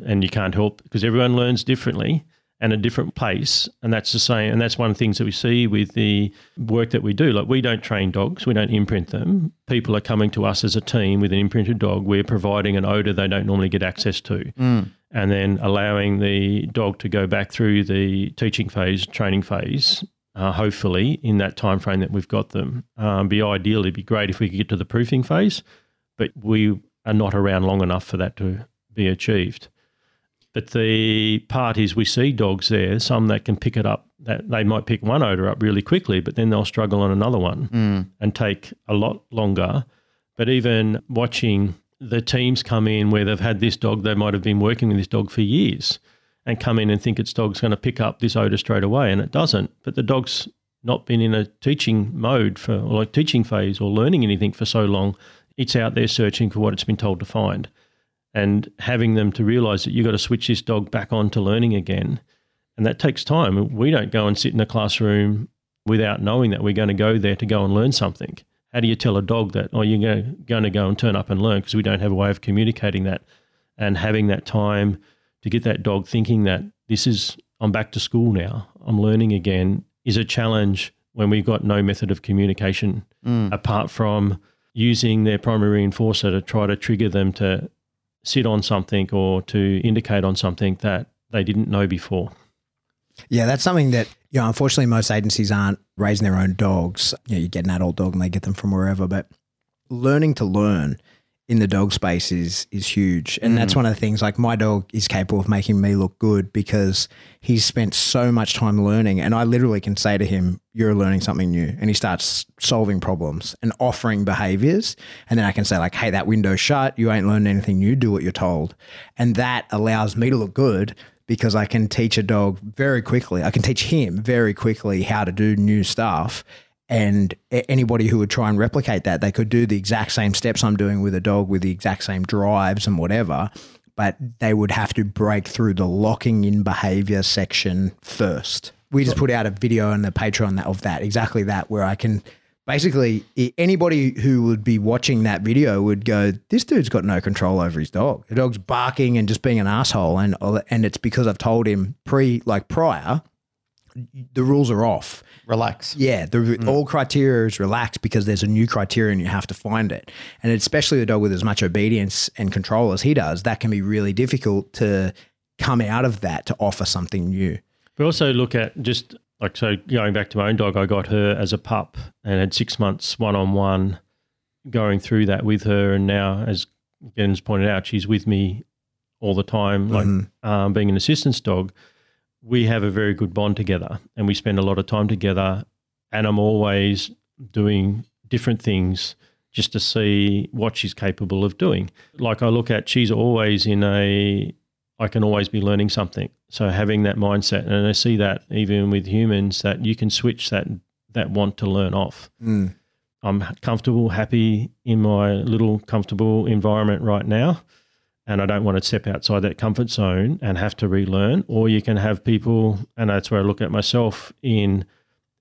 And you can't help because everyone learns differently and at a different pace. And that's the same. And that's one of the things that we see with the work that we do. Like we don't train dogs. We don't imprint them. People are coming to us as a team with an imprinted dog. We're providing an odor they don't normally get access to mm. and then allowing the dog to go back through the teaching phase, training phase, Uh, hopefully in that time frame that we've got them. Um, be ideally be great if we could get to the proofing phase, but we are not around long enough for that to be achieved. But the part is we see dogs there, some that can pick it up, that they might pick one odor up really quickly, but then they'll struggle on another one mm. and take a lot longer. But even watching the teams come in where they've had this dog, they might have been working with this dog for years, and come in and think its dog's going to pick up this odor straight away, and it doesn't. But the dog's not been in a teaching mode for or like teaching phase or learning anything for so long. It's out there searching for what it's been told to find, and having them to realise that you've got to switch this dog back on to learning again, and that takes time. We don't go and sit in a classroom without knowing that we're going to go there to go and learn something. How do you tell a dog that, oh, you're going to go and turn up and learn? Because we don't have a way of communicating that, and having that time to get that dog thinking that this is, I'm back to school now, I'm learning again, is a challenge when we've got no method of communication mm. apart from using their primary reinforcer to try to trigger them to sit on something or to indicate on something that they didn't know before. Yeah, that's something that, you know, unfortunately most agencies aren't raising their own dogs. You know, you get an adult dog and they get them from wherever, but learning to learn in the dog space is is huge. And mm. that's one of the things, like my dog is capable of making me look good because he's spent so much time learning, and I literally can say to him, you're learning something new, and he starts solving problems and offering behaviors. And then I can say like, hey, that window's shut, you ain't learned anything new, do what you're told. And that allows me to look good because I can teach a dog very quickly. I can teach him very quickly how to do new stuff. And anybody who would try and replicate that, they could do the exact same steps I'm doing with a dog with the exact same drives and whatever, but they would have to break through the locking in behavior section first. We just put out a video on the Patreon of that, exactly that, where I can basically, anybody who would be watching that video would go, this dude's got no control over his dog. The dog's barking and just being an asshole. And, and it's because I've told him pre, like prior, the rules are off. Relax. Yeah. The, mm. All criteria is relaxed because there's a new criteria and you have to find it. And especially the dog with as much obedience and control as he does, that can be really difficult to come out of that to offer something new. But also look at just like, so going back to my own dog, I got her as a pup and had six months one-on-one going through that with her. And now, as Glenn's pointed out, she's with me all the time, like mm-hmm. um, being an assistance dog. We have a very good bond together and we spend a lot of time together, and I'm always doing different things just to see what she's capable of doing. Like I look at, she's always in a, I can always be learning something. So having that mindset, and I see that even with humans, that you can switch that that want to learn off. Mm. I'm comfortable, happy in my little comfortable environment right now, and I don't want to step outside that comfort zone and have to relearn. Or you can have people, and that's where I look at myself in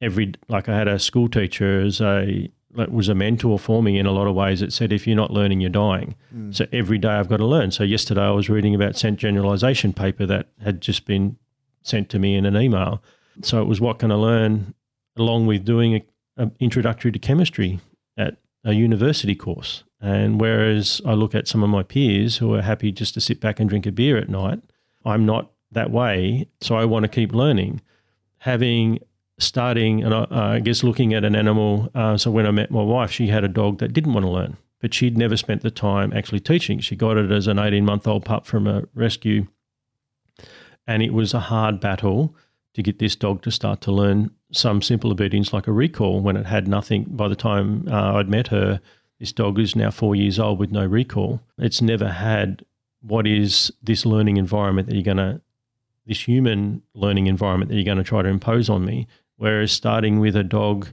every, like I had a school teacher as a, was a mentor for me in a lot of ways that said, if you're not learning, you're dying. Mm. So every day I've got to learn. So yesterday I was reading about scent generalization paper that had just been sent to me in an email. So it was, what can I learn, along with doing an introductory to chemistry at a university course. And whereas I look at some of my peers who are happy just to sit back and drink a beer at night, I'm not that way. So I want to keep learning. Having, starting, and I, I guess looking at an animal. Uh, so when I met my wife, she had a dog that didn't want to learn, but she'd never spent the time actually teaching. She got it as an eighteen-month-old pup from a rescue. And it was a hard battle to get this dog to start to learn some simple obedience like a recall when it had nothing. By the time uh, I'd met her, this dog is now four years old with no recall. It's never had what is this learning environment that you're going to, this human learning environment that you're going to try to impose on me. Whereas starting with a dog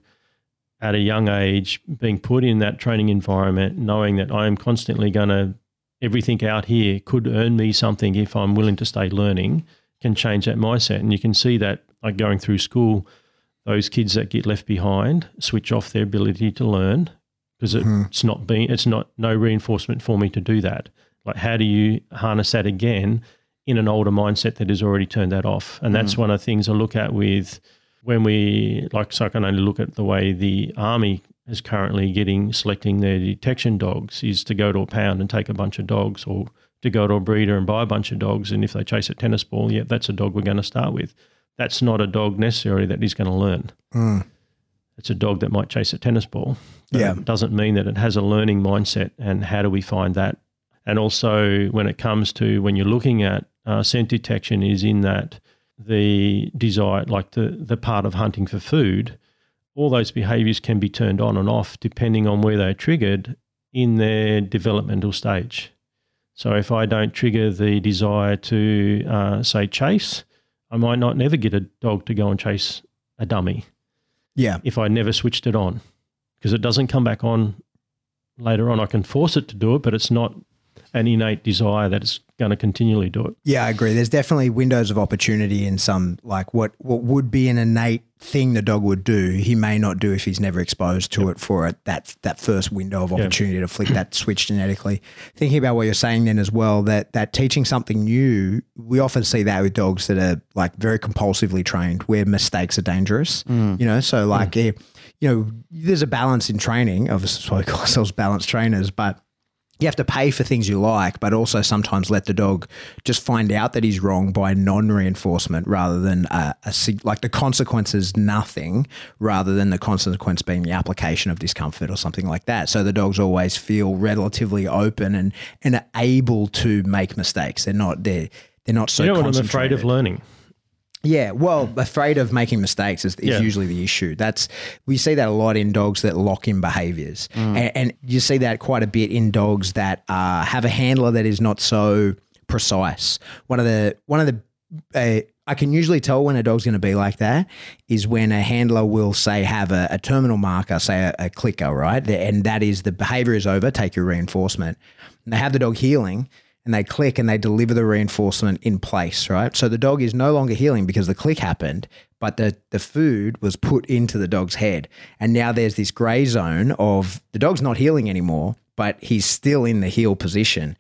at a young age, being put in that training environment, knowing that I am constantly going to, everything out here could earn me something if I'm willing to stay learning, can change that mindset. And you can see that like going through school, those kids that get left behind switch off their ability to learn because it, mm-hmm. it's not being, it's not no reinforcement for me to do that. Like, how do you harness that again in an older mindset that has already turned that off? And that's mm-hmm. one of the things I look at with when we, like, so I can only look at the way the Army is currently getting, selecting their detection dogs is to go to a pound and take a bunch of dogs, or to go to a breeder and buy a bunch of dogs. And if they chase a tennis ball, yeah, that's a dog we're going to start with. That's not a dog necessarily that is going to learn. Mm. It's a dog that might chase a tennis ball. Yeah. It doesn't mean that it has a learning mindset. And how do we find that? And also when it comes to when you're looking at uh, scent detection is in that the desire, like the, the part of hunting for food, all those behaviours can be turned on and off depending on where they're triggered in their developmental stage. So if I don't trigger the desire to, uh, say, chase, I might not never get a dog to go and chase a dummy. Yeah. If I never switched it on, because it doesn't come back on later on. I can force it to do it, but it's not an innate desire that it's going to continually do it. Yeah, I agree. There's definitely windows of opportunity in some, like what, what would be an innate thing the dog would do, he may not do if he's never exposed to yep. it for it, that, that first window of opportunity yep. to flick that switch genetically. Thinking about what you're saying then as well, that, that teaching something new, we often see that with dogs that are like very compulsively trained where mistakes are dangerous, mm. you know? So like, mm. you know, there's a balance in training, obviously that's why we call ourselves balanced trainers, but you have to pay for things you like, but also sometimes let the dog just find out that he's wrong by non-reinforcement rather than a, a like the consequence is nothing rather than the consequence being the application of discomfort or something like that. So the dogs always feel relatively open and, and are able to make mistakes. They're not, they're, they're not so you know what, I'm afraid of learning. Yeah, well, afraid of making mistakes is, is yeah. usually the issue. That's we see that a lot in dogs that lock in behaviors, mm. and, and you see that quite a bit in dogs that uh, have a handler that is not so precise. One of the one of the uh, I can usually tell when a dog's going to be like that is when a handler will say have a, a terminal marker, say a, a clicker, right, and that is the behavior is over. Take your reinforcement. And they have the dog healing. And they click and they deliver the reinforcement in place, right? So the dog is no longer healing because the click happened, but the, the food was put into the dog's head. And now there's this gray zone of the dog's not healing anymore, but he's still in the heel position.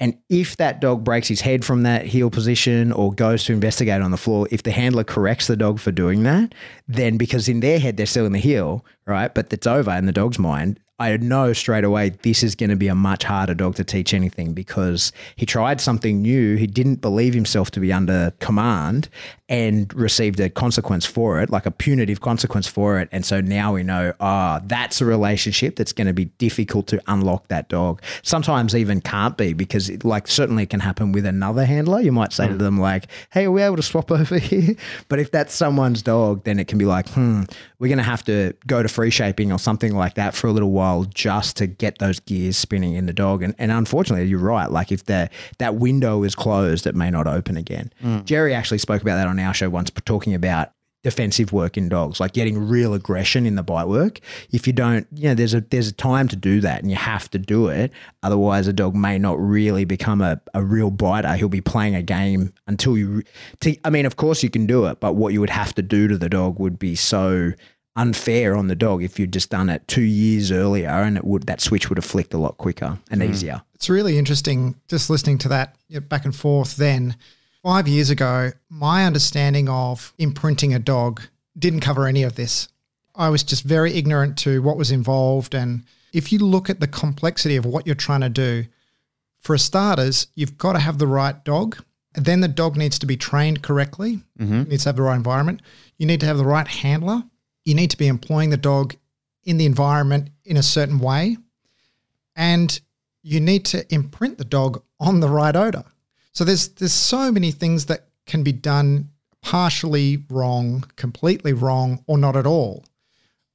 And if that dog breaks his head from that heel position or goes to investigate on the floor, if the handler corrects the dog for doing that, then because in their head, they're still in the heel, right? But it's over in the dog's mind. I know straight away this is going to be a much harder dog to teach anything because he tried something new. He didn't believe himself to be under command and received a consequence for it, like a punitive consequence for it. And so now we know, ah, oh, that's a relationship that's going to be difficult to unlock that dog. Sometimes even can't be because it, like certainly it can happen with another handler. You might say mm. to them like, hey, are we able to swap over here? But if that's someone's dog, then it can be like, hmm, we're going to have to go to free shaping or something like that for a little while just to get those gears spinning in the dog. And, and unfortunately, you're right. Like if the, that window is closed, it may not open again. Mm. Jerry actually spoke about that on our show once, talking about defensive work in dogs, like getting real aggression in the bite work. If you don't, you know, there's a there's a time to do that and you have to do it. Otherwise, a dog may not really become a, a real biter. He'll be playing a game until you to, I mean, of course you can do it, but what you would have to do to the dog would be so unfair on the dog if you'd just done it two years earlier, and it would that switch would have flicked a lot quicker and mm. easier. It's really interesting just listening to that you know, back and forth then. Five years ago, my understanding of imprinting a dog didn't cover any of this. I was just very ignorant to what was involved and if you look at the complexity of what you're trying to do, for starters, you've got to have the right dog. Then the dog needs to be trained correctly. Mm-hmm. It needs to have the right environment. You need to have the right handler. You need to be employing the dog in the environment in a certain way. And you need to imprint the dog on the right odor. So there's there's so many things that can be done partially wrong, completely wrong, or not at all.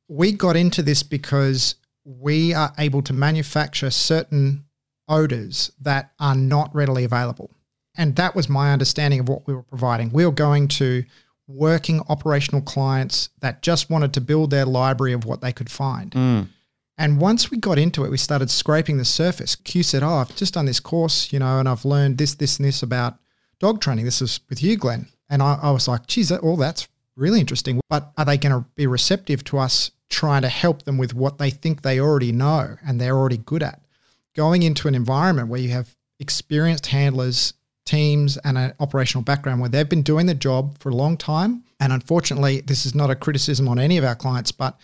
We got into this because we are able to manufacture certain odors that are not readily available. And that was my understanding of what we were providing. We were going to working operational clients that just wanted to build their library of what they could find. Mm. And once we got into it, we started scraping the surface. Q said, oh, I've just done this course, you know, and I've learned this, this, and this about dog training. This is with you, Glenn. And I, I was like, geez, that, all that's really interesting. But are they going to be receptive to us trying to help them with what they think they already know and they're already good at? Going into an environment where you have experienced handlers, teams, and an operational background where they've been doing the job for a long time. And unfortunately, this is not a criticism on any of our clients, but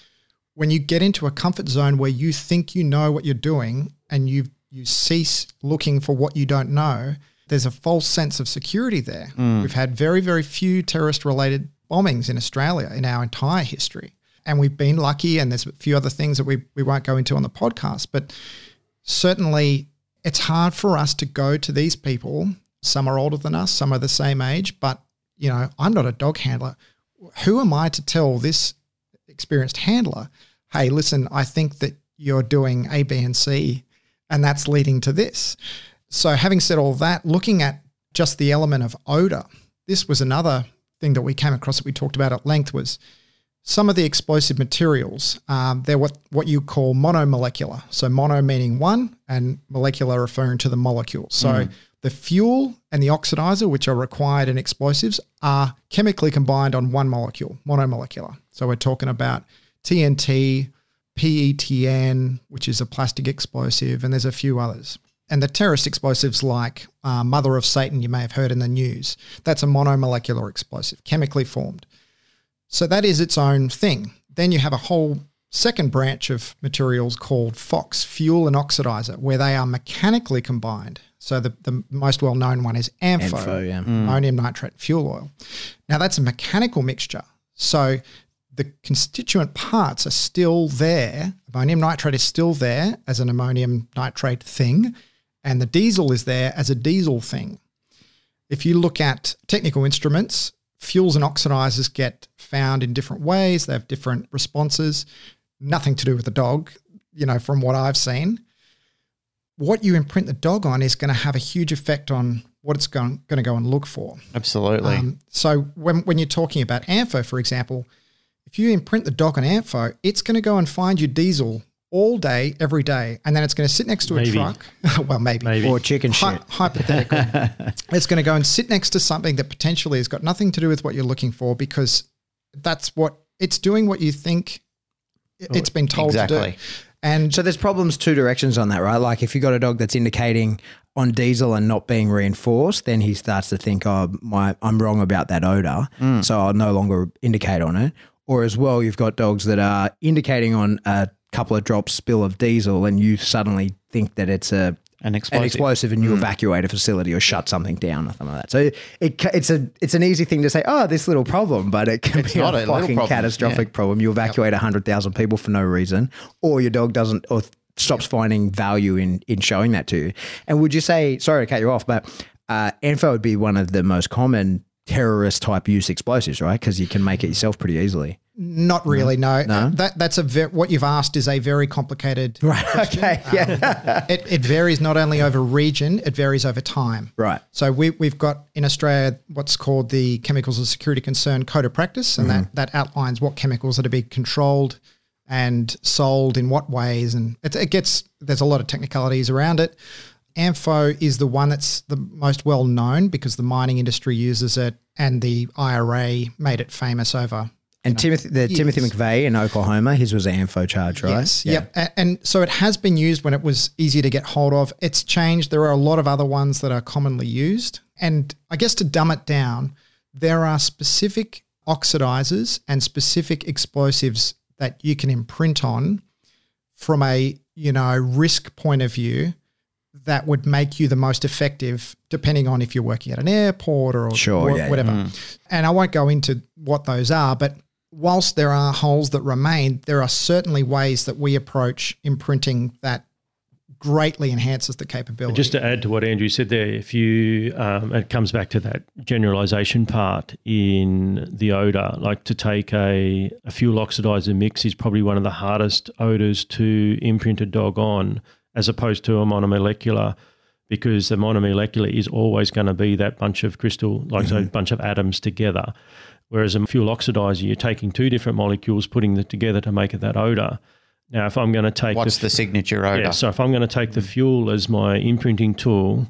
when you get into a comfort zone where you think you know what you're doing and you you cease looking for what you don't know, there's a false sense of security there. Mm. We've had very, very few terrorist-related bombings in Australia in our entire history. And we've been lucky, and there's a few other things that we, we won't go into on the podcast, but certainly it's hard for us to go to these people. Some are older than us, some are the same age, but, you know, I'm not a dog handler. Who am I to tell this experienced handler, hey, listen, I think that you're doing A, B, and C, and that's leading to this. So having said all that, looking at just the element of odor, this was another thing that we came across that we talked about at length was some of the explosive materials. Um, they're what, what you call monomolecular. So mono meaning one and molecular referring to the molecule. So mm. The fuel and the oxidizer, which are required in explosives, are chemically combined on one molecule, monomolecular. So we're talking about T N T, P E T N, which is a plastic explosive, and there's a few others. And the terrorist explosives like uh, Mother of Satan, you may have heard in the news, that's a monomolecular explosive, chemically formed. So that is its own thing. Then you have a whole second branch of materials called F O X, fuel and oxidizer, where they are mechanically combined. So the, the most well-known one is ANFO, ANFO yeah. mm. ammonium nitrate fuel oil. Now, that's a mechanical mixture. So the constituent parts are still there. Ammonium nitrate is still there as an ammonium nitrate thing, and the diesel is there as a diesel thing. If you look at technical instruments, fuels and oxidizers get found in different ways. They have different responses. Nothing to do with the dog, you know, from what I've seen. What you imprint the dog on is going to have a huge effect on what it's going, going to go and look for. Absolutely. Um, so when, when you're talking about ANFO, for example, if you imprint the dog on ANFO, it's going to go and find your diesel all day, every day, and then it's going to sit next to maybe. a truck. well, maybe. maybe. Or chicken Hi- shit. Hypothetical. It's going to go and sit next to something that potentially has got nothing to do with what you're looking for because that's what it's doing, what you think it's been told exactly. to do. And so there's problems two directions on that, right? Like if you've got a dog that's indicating on diesel and not being reinforced, then he starts to think, oh, my, I'm wrong about that odor, mm. so I'll no longer indicate on it. Or as well, you've got dogs that are indicating on a couple of drops spill of diesel and you suddenly think that it's a an explosive, an explosive and you mm. evacuate a facility or shut something down or something like that. So it, it's a it's an easy thing to say, oh, this little problem, but it can it's be not a, a fucking problem. catastrophic yeah. problem. You evacuate yep. one hundred thousand people for no reason, or your dog doesn't or stops yep. finding value in, in showing that to you. And would you say, sorry to cut you off, but uh, ANFO would be one of the most common terrorist type use explosives, right? Because you can make it yourself pretty easily. Not really, no. no. That that's a ve- what you've asked is a very complicated right. question. Okay, um, yeah. it, it varies not only over region, it varies over time. Right. So we we've got in Australia what's called the Chemicals of Security Concern Code of Practice, and mm. that that outlines what chemicals are to be controlled and sold in what ways, and it, it gets there's a lot of technicalities around it. ANFO is the one that's the most well known because the mining industry uses it, and the I R A made it famous over. And you know, Timothy, the years. Timothy McVeigh in Oklahoma, his was an ANFO charge, right? Yes, yeah. yep. And, and so it has been used when it was easy to get hold of. It's changed. There are a lot of other ones that are commonly used. And I guess to dumb it down, there are specific oxidizers and specific explosives that you can imprint on from a, you know, risk point of view that would make you the most effective, depending on if you're working at an airport or, sure, or yeah, whatever. Mm. And I won't go into what those are, but whilst there are holes that remain, there are certainly ways that we approach imprinting that greatly enhances the capability. Just to add to what Andrew said there, if you, um, it comes back to that generalization part in the odor, like to take a, a fuel oxidizer mix is probably one of the hardest odors to imprint a dog on, as opposed to a monomolecular, because the monomolecular is always going to be that bunch of crystal, like mm-hmm. a bunch of atoms together. Whereas a fuel oxidizer, you're taking two different molecules, putting them together to make it that odor. Now, if I'm going to take what's the, the signature odor? Yeah, so if I'm going to take the fuel as my imprinting tool,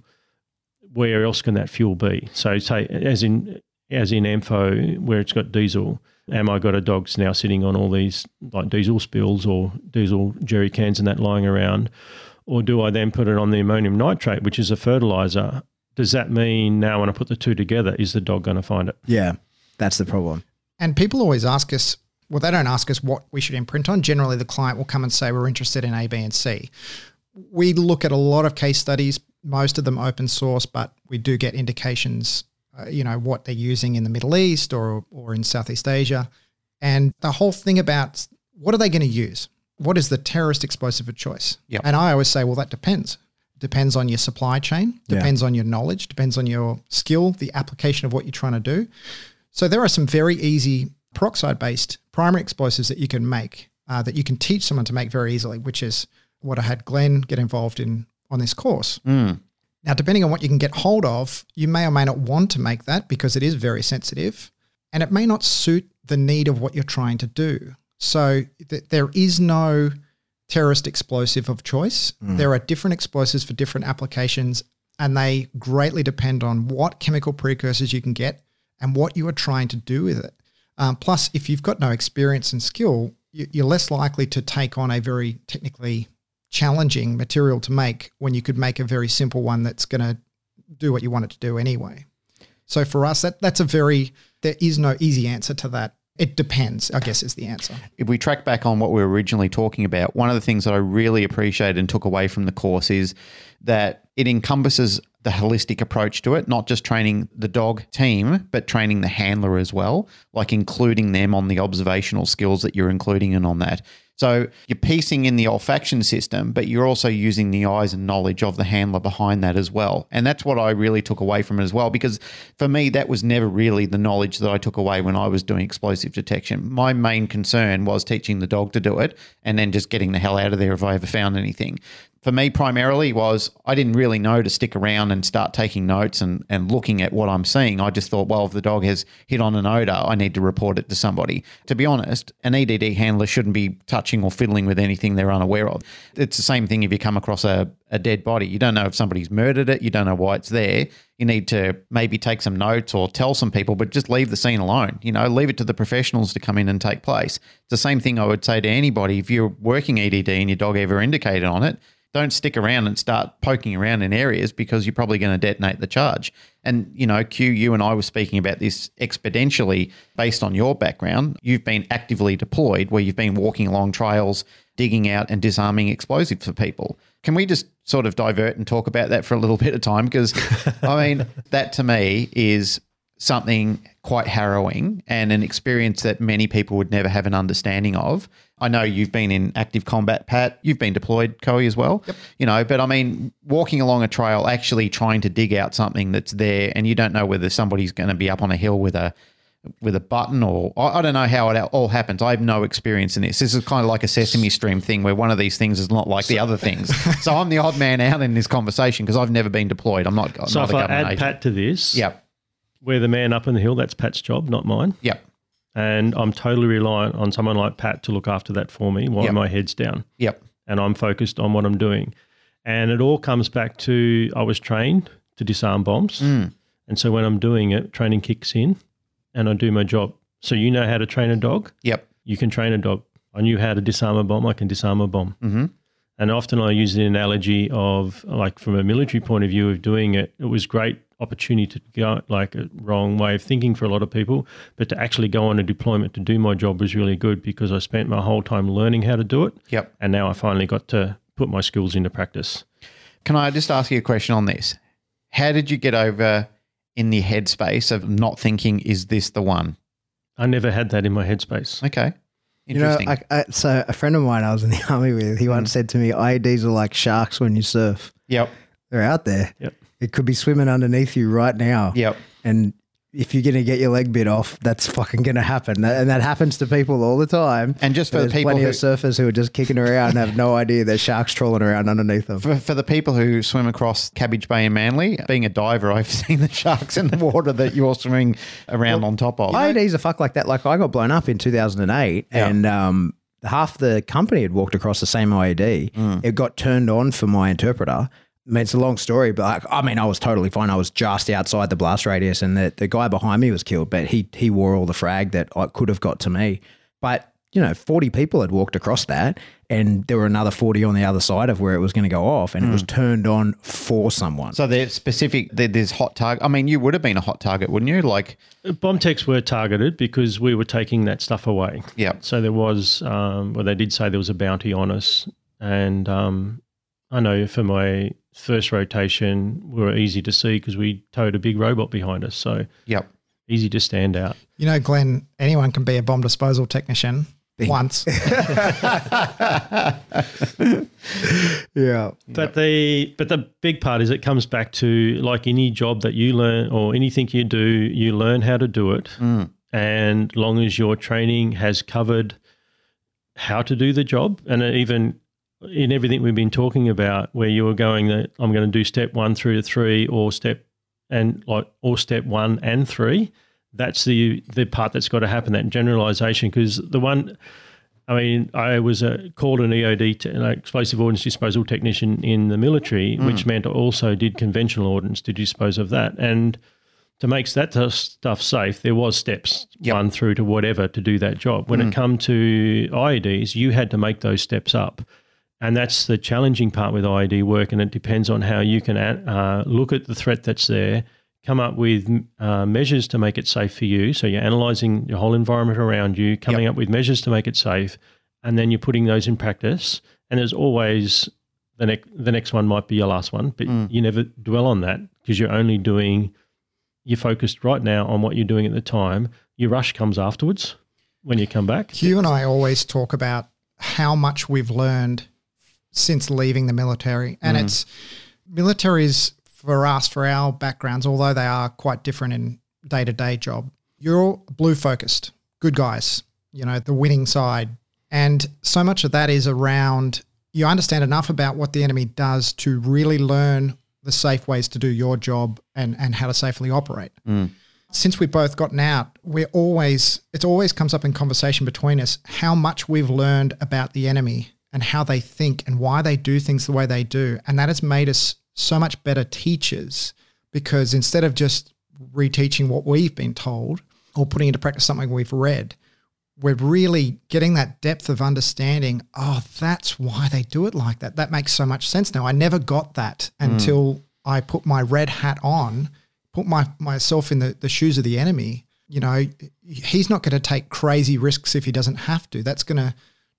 where else can that fuel be? So, say as in as in ANFO, where it's got diesel. Am I got a dog's now sitting on all these like diesel spills or diesel jerry cans and that lying around, or do I then put it on the ammonium nitrate, which is a fertilizer? Does that mean now when I put the two together, is the dog going to find it? Yeah, that's the problem. And people always ask us. Well, they don't ask us what we should imprint on. Generally, the client will come and say, we're interested in A, B, and C. We look at a lot of case studies, most of them open source, but we do get indications, uh, you know, what they're using in the Middle East or, or in Southeast Asia. And the whole thing about what are they going to use? What is the terrorist explosive of choice? Yep. And I always say, well, that depends. Depends on your supply chain, depends yeah. on your knowledge, depends on your skill, the application of what you're trying to do. So there are some very easy peroxide-based primary explosives that you can make, uh, that you can teach someone to make very easily, which is what I had Glenn get involved in on this course. Mm. Now, depending on what you can get hold of, you may or may not want to make that because it is very sensitive and it may not suit the need of what you're trying to do. So th- there is no terrorist explosive of choice. Mm. There are different explosives for different applications and they greatly depend on what chemical precursors you can get and what you are trying to do with it. Um, plus, if you've got no experience and skill, you, you're less likely to take on a very technically challenging material to make when you could make a very simple one that's going to do what you want it to do anyway. So for us, that that's a very – there is no easy answer to that. It depends, I guess, is the answer. If we track back on what we were originally talking about, one of the things that I really appreciated and took away from the course is that it encompasses the holistic approach to it, not just training the dog team, but training the handler as well, like including them on the observational skills that you're including in on that. So you're piecing in the olfaction system, but you're also using the eyes and knowledge of the handler behind that as well. And that's what I really took away from it as well, because for me, that was never really the knowledge that I took away when I was doing explosive detection. My main concern was teaching the dog to do it and then just getting the hell out of there if I ever found anything. For me, primarily was I didn't really know to stick around and start taking notes and, and looking at what I'm seeing. I just thought, well, if the dog has hit on an odor, I need to report it to somebody. To be honest, an E D D handler shouldn't be touching or fiddling with anything they're unaware of. It's the same thing if you come across a, a dead body. You don't know if somebody's murdered it. You don't know why it's there. You need to maybe take some notes or tell some people, but just leave the scene alone. You know, leave it to the professionals to come in and take place. It's the same thing I would say to anybody. If you're working E D D and your dog ever indicated on it, don't stick around and start poking around in areas because you're probably going to detonate the charge. And, you know, Q, you and I were speaking about this exponentially based on your background. You've been actively deployed where you've been walking along trails, digging out and disarming explosives for people. Can we just sort of divert and talk about that for a little bit of time? Because, I mean, that to me is something quite harrowing and an experience that many people would never have an understanding of. I know you've been in active combat, Pat. You've been deployed, Coey, as well. Yep. You know, but I mean, walking along a trail, actually trying to dig out something that's there and you don't know whether somebody's going to be up on a hill with a with a button or I, I don't know how it all happens. I have no experience in this. This is kind of like a Sesame Stream thing where one of these things is not like so, the other things. So I'm the odd man out in this conversation because I've never been deployed. I'm not. I'm so not if a government I add agent. Pat to this. Yep. We're the man up in the hill. That's Pat's job, not mine. Yep. And I'm totally reliant on someone like Pat to look after that for me while yep. my head's down. Yep. And I'm focused on what I'm doing. And it all comes back to I was trained to disarm bombs. Mm. And so when I'm doing it, training kicks in and I do my job. So you know how to train a dog? Yep. You can train a dog. I knew how to disarm a bomb. I can disarm a bomb. Mm-hmm. And often I use the analogy of like from a military point of view of doing it, it was great. opportunity to go like a wrong way of thinking for a lot of people, but to actually go on a deployment to do my job was really good because I spent my whole time learning how to do it. Yep. And now I finally got to put my skills into practice. Can I just ask you a question on this? How did you get over in the headspace of not thinking, is this the one? I never had that in my headspace. Okay. Interesting. You know, I, I, so a friend of mine I was in the army with, he once mm. said to me, I E Ds are like sharks when you surf. Yep. They're out there. Yep. It could be swimming underneath you right now. Yep. And if you're going to get your leg bit off, that's fucking going to happen. And that happens to people all the time. And just for the people who- There's plenty of surfers who are just kicking around and have no idea there's sharks trawling around underneath them. For, for the people who swim across Cabbage Bay and Manly, being a diver, I've seen the sharks in the water that you're swimming around well, on top of. I E Ds are fuck like that. Like I got blown up in two thousand eight yeah. and um, half the company had walked across the same I E D. Mm. It got turned on for my interpreter. I mean, it's a long story, but like, I mean, I was totally fine. I was just outside the blast radius and the, the guy behind me was killed, but he he wore all the frag that I could have got to me. But, you know, forty people had walked across that and there were another forty on the other side of where it was going to go off and mm. it was turned on for someone. So they're specific, they're, there's hot target. I mean, you would have been a hot target, wouldn't you? Like bomb techs were targeted because we were taking that stuff away. Yeah. So there was, um, well, they did say there was a bounty on us and um, I know for my... first rotation, we were easy to see because we towed a big robot behind us. So yep. easy to stand out. You know, Glenn, anyone can be a bomb disposal technician Bing. once. yeah. But, yep. the, but the big part is it comes back to like any job that you learn or anything you do, you learn how to do it. Mm. And long as your training has covered how to do the job and even – in everything we've been talking about where you were going that I'm going to do step one through to three or step and like or step one and three, that's the the part that's got to happen, that generalization. Because the one, I mean, I was uh, called an E O D, an explosive ordnance disposal technician in the military, mm. which meant I also did conventional ordnance to dispose of that. And to make that stuff safe, there was steps yep. one through to whatever to do that job. When mm. it come to I E Ds, you had to make those steps up. And that's the challenging part with I E D work, and it depends on how you can uh, look at the threat that's there, come up with uh, measures to make it safe for you. So you're analysing your whole environment around you, coming yep. up with measures to make it safe, and then you're putting those in practice. And there's always the, ne- the next one might be your last one, but mm. you never dwell on that because you're only doing – you're focused right now on what you're doing at the time. Your rush comes afterwards when you come back. Q and I always talk about how much we've learned – since leaving the military. And mm. it's militaries for us, for our backgrounds, although they are quite different in day-to-day job, you're all blue focused, good guys, you know, the winning side. And so much of that is around you understand enough about what the enemy does to really learn the safe ways to do your job and, and how to safely operate. Mm. Since we've both gotten out, we're always, it always comes up in conversation between us, how much we've learned about the enemy and how they think and why they do things the way they do. And that has made us so much better teachers because instead of just reteaching what we've been told or putting into practice something we've read, we're really getting that depth of understanding, oh, that's why they do it like that. That makes so much sense now. I never got that mm. until I put my red hat on, put my myself in the, the shoes of the enemy. You know, he's not going to take crazy risks if he doesn't have to. That's going to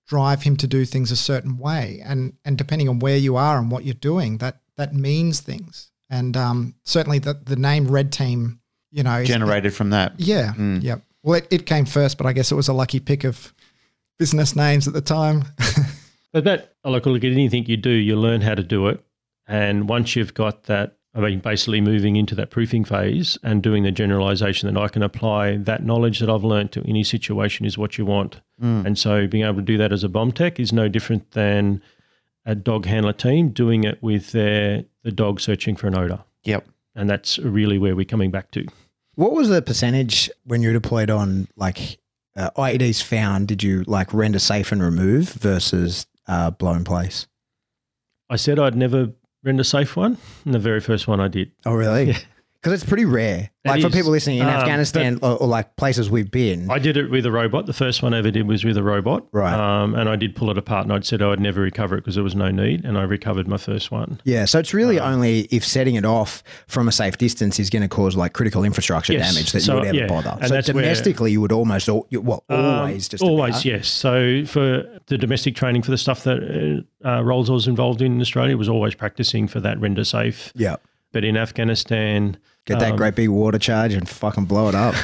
drive him to do things a certain way. And and depending on where you are and what you're doing, that that means things. And um, certainly the, the name Red Team, you know. Generated it, from that. Yeah, mm. yeah. Well, it, it came first, but I guess it was a lucky pick of business names at the time. But that, look, look, at anything you do, you learn how to do it. And once you've got that, I mean, basically moving into that proofing phase and doing the generalization that I can apply that knowledge that I've learned to any situation is what you want. Mm. And so being able to do that as a bomb tech is no different than a dog handler team doing it with their, the dog searching for an odor. Yep. And that's really where we're coming back to. What was the percentage when you were deployed on like uh, I E Ds found, did you like render safe and remove versus uh, blow in place? I said I'd never render safe one, and the very first one I did. Oh, really? Yeah. Because it's pretty rare. Like it for is. people listening in um, Afghanistan or, or like places we've been. I did it with a robot. The first one I ever did was with a robot. Right. Um, and I did pull it apart and I'd said I would never recover it because there was no need, and I recovered my first one. Yeah. So it's really um, only if setting it off from a safe distance is going to cause like critical infrastructure yes. damage that so, you would ever yeah. bother. And so that's domestically where, you would almost, all, well, always um, just Always, about. yes. So for the domestic training for the stuff that uh, roles I was involved in in Australia was always practicing for that render safe. Yeah. But in Afghanistan, get that um, great big water charge and fucking blow it up.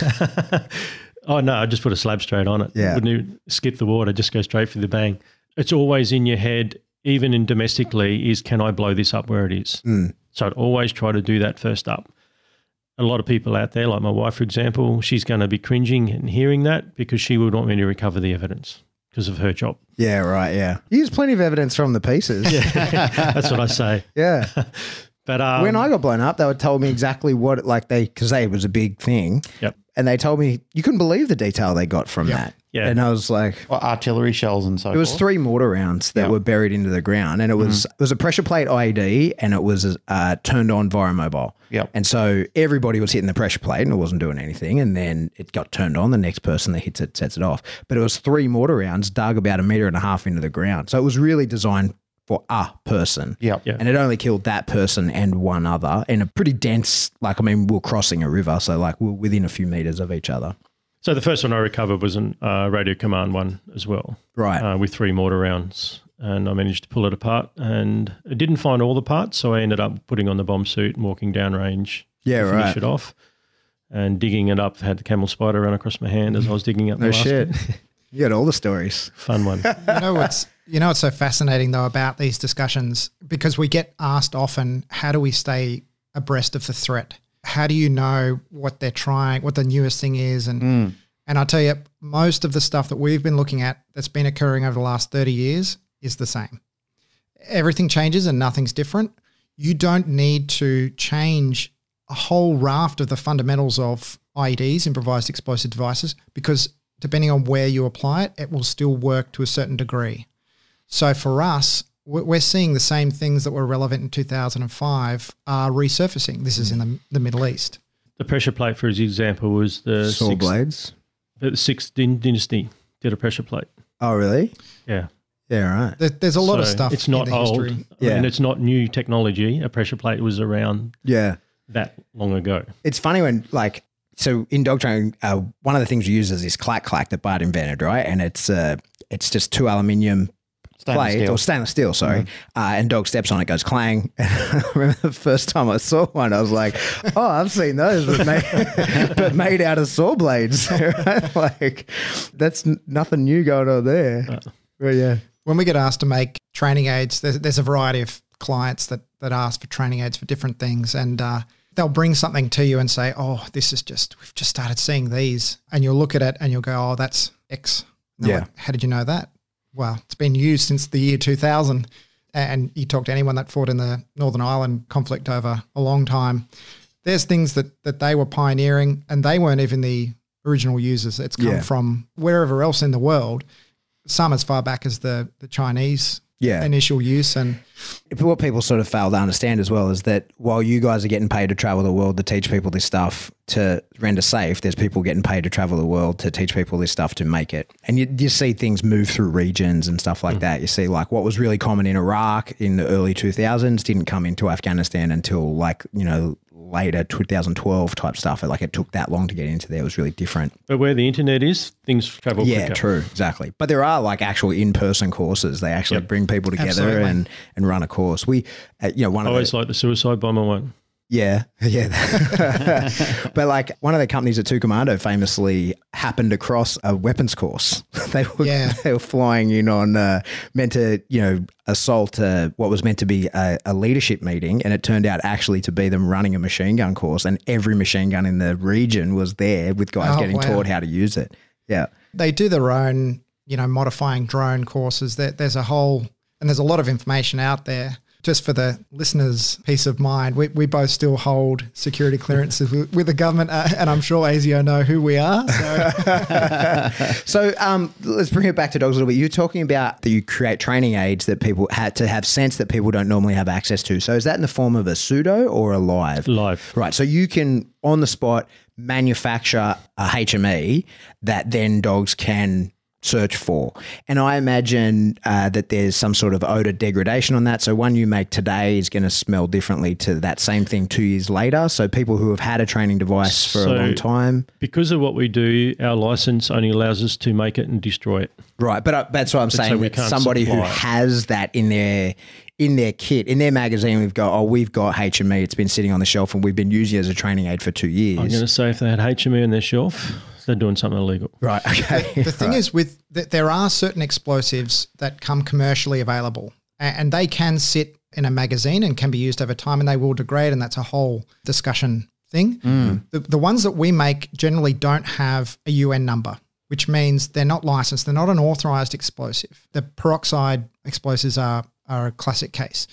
Oh, no, I just put a slab straight on it. Yeah. Wouldn't skip the water, just go straight for the bang. It's always in your head, even in domestically, is can I blow this up where it is? Mm. So I'd always try to do that first up. A lot of people out there, like my wife, for example, she's going to be cringing and hearing that because she would want me to recover the evidence because of her job. Yeah, right, yeah. You use plenty of evidence from the pieces. Yeah, that's what I say. Yeah. But, um, when I got blown up, they would tell me exactly what, like they, because they, it was a big thing. Yep. And they told me, you couldn't believe the detail they got from yep. that. Yeah. And I was like. Well, artillery shells and so forth. It was forth. three mortar rounds that yep. were buried into the ground. And it was mm-hmm. it was a pressure plate I E D and it was uh, turned on via mobile. Yep. And so everybody was hitting the pressure plate and it wasn't doing anything. And then it got turned on. The next person that hits it sets it off. But it was three mortar rounds dug about a meter and a half into the ground. So it was really designed for a person. Yeah. Yep. And it only killed that person and one other in a pretty dense, like, I mean, we we're crossing a river. So like we we're within a few meters of each other. So the first one I recovered was an uh, radio command one as well. Right. Uh, with three mortar rounds, and I managed to pull it apart, and it didn't find all the parts. So I ended up putting on the bomb suit and walking down range. Yeah. To finish right. it off and digging it up. Had the camel spider run across my hand as I was digging up. No the last shit. Bit. You got all the stories. Fun one. You know what's, you know what's so fascinating though about these discussions, because we get asked often, how do we stay abreast of the threat? How do you know what they're trying, what the newest thing is? And mm. and I tell you, most of the stuff that we've been looking at that's been occurring over the last thirty years is the same. Everything changes and nothing's different. You don't need to change a whole raft of the fundamentals of I E Ds, improvised explosive devices, because depending on where you apply it, it will still work to a certain degree. So for us, we're seeing the same things that were relevant in two thousand five are resurfacing. This is in the, the Middle East. The pressure plate, for example, was the saw sixth, blades. The sixth dynasty did a pressure plate. Oh, really? Yeah. Yeah, right. There, there's a lot so of stuff. It's not in the old, history. Yeah. And it's not new technology. A pressure plate was around. Yeah. That long ago. It's funny when like. So in dog training, uh, one of the things you use is this clack clack that Bart invented, right? And it's uh, it's just two aluminium plates or stainless steel, sorry. Mm-hmm. uh, and dog steps on it, goes clang. I remember the first time I saw one, I was like, "Oh, I've seen those, but made, but made out of saw blades." Right? Like that's n nothing new going on there. Uh, but yeah, when we get asked to make training aids, there's, there's a variety of clients that that ask for training aids for different things, and. Uh, They'll bring something to you and say, oh, this is just, we've just started seeing these. And you'll look at it and you'll go, oh, that's X. Yeah. Like, how did you know that? Well, it's been used since the year two thousand. And you talk to anyone that fought in the Northern Ireland conflict over a long time. There's things that, that they were pioneering and they weren't even the original users. It's come yeah. from wherever else in the world, some as far back as the, the Chinese Yeah. initial use. And what people sort of fail to understand as well is that while you guys are getting paid to travel the world to teach people this stuff to render safe, there's people getting paid to travel the world to teach people this stuff to make it. And you, you see things move through regions and stuff like mm. that. You see like what was really common in Iraq in the early two thousands didn't come into Afghanistan until like, you know, later two thousand twelve type stuff. Like it took that long to get into there. It was really different. But where the internet is, things travel yeah, quicker. Yeah, true. Exactly. But there are like actual in-person courses. They actually yep. bring people together Absolutely. and and run a course. We, uh, you know, one I of always the, like the suicide bomber one. Yeah, yeah. But like one of the companies at Two Commando famously happened across a weapons course. They were yeah. they were flying in on uh, meant to you know assault uh, what was meant to be a, a leadership meeting, and it turned out actually to be them running a machine gun course, and every machine gun in the region was there with guys oh, getting wow. taught how to use it. Yeah, they do their own you know modifying drone courses. There, there's a whole and there's a lot of information out there. Just for the listeners' peace of mind, we, we both still hold security clearances with the government, uh, and I'm sure A S I O know who we are. So, so um, let's bring it back to dogs a little bit. You're talking about that you create training aids that people had to have sense that people don't normally have access to. So is that in the form of a pseudo or a live? Live. Right. So you can, on the spot, manufacture a H M E that then dogs can search for. And I imagine uh, that there's some sort of odor degradation on that. So one you make today is going to smell differently to that same thing two years later. So people who have had a training device for so, a long time. Because of what we do, our license only allows us to make it and destroy it. Right. But uh, that's what I'm but saying. So that somebody who it. has that in their in their kit, in their magazine, we've got, oh, we've got H M E. It's been sitting on the shelf and we've been using it as a training aid for two years. I'm going to say if they had H M E on their shelf, they're doing something illegal. Right. Okay. The, the thing right. is with that, there are certain explosives that come commercially available and, and they can sit in a magazine and can be used over time and they will degrade, and that's a whole discussion thing. Mm. The, the ones that we make generally don't have a U N number, which means they're not licensed. They're not an authorized explosive. The peroxide explosives are, are a classic case.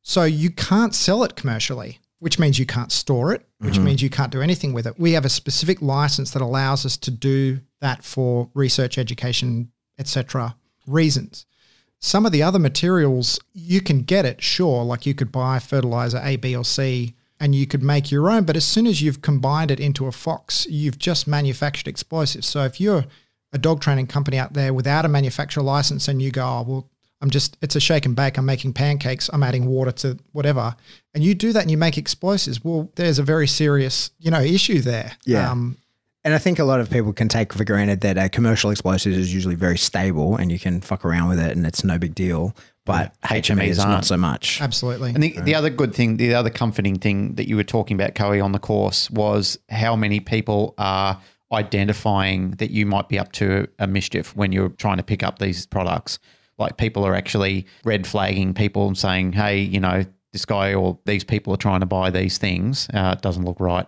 So you can't sell it commercially, which means you can't store it, which mm-hmm. means you can't do anything with it. We have a specific license that allows us to do that for research, education, et cetera reasons. Some of the other materials, you can get it, sure, like you could buy fertilizer A, B, or C, and you could make your own, but as soon as you've combined it into a fox, you've just manufactured explosives. So if you're a dog training company out there without a manufacturer license and you go, oh, well, I'm just, it's a shake and bake. I'm making pancakes. I'm adding water to whatever. And you do that and you make explosives. Well, there's a very serious, you know, issue there. Yeah. Um, and I think a lot of people can take for granted that a commercial explosive is usually very stable and you can fuck around with it and it's no big deal. But yeah, H M Es is not so much. Absolutely. And the, right. the other good thing, the other comforting thing that you were talking about, Coey, on the course was how many people are identifying that you might be up to a mischief when you're trying to pick up these products. Like people are actually red flagging people and saying, hey, you know, this guy or these people are trying to buy these things. Uh, it doesn't look right.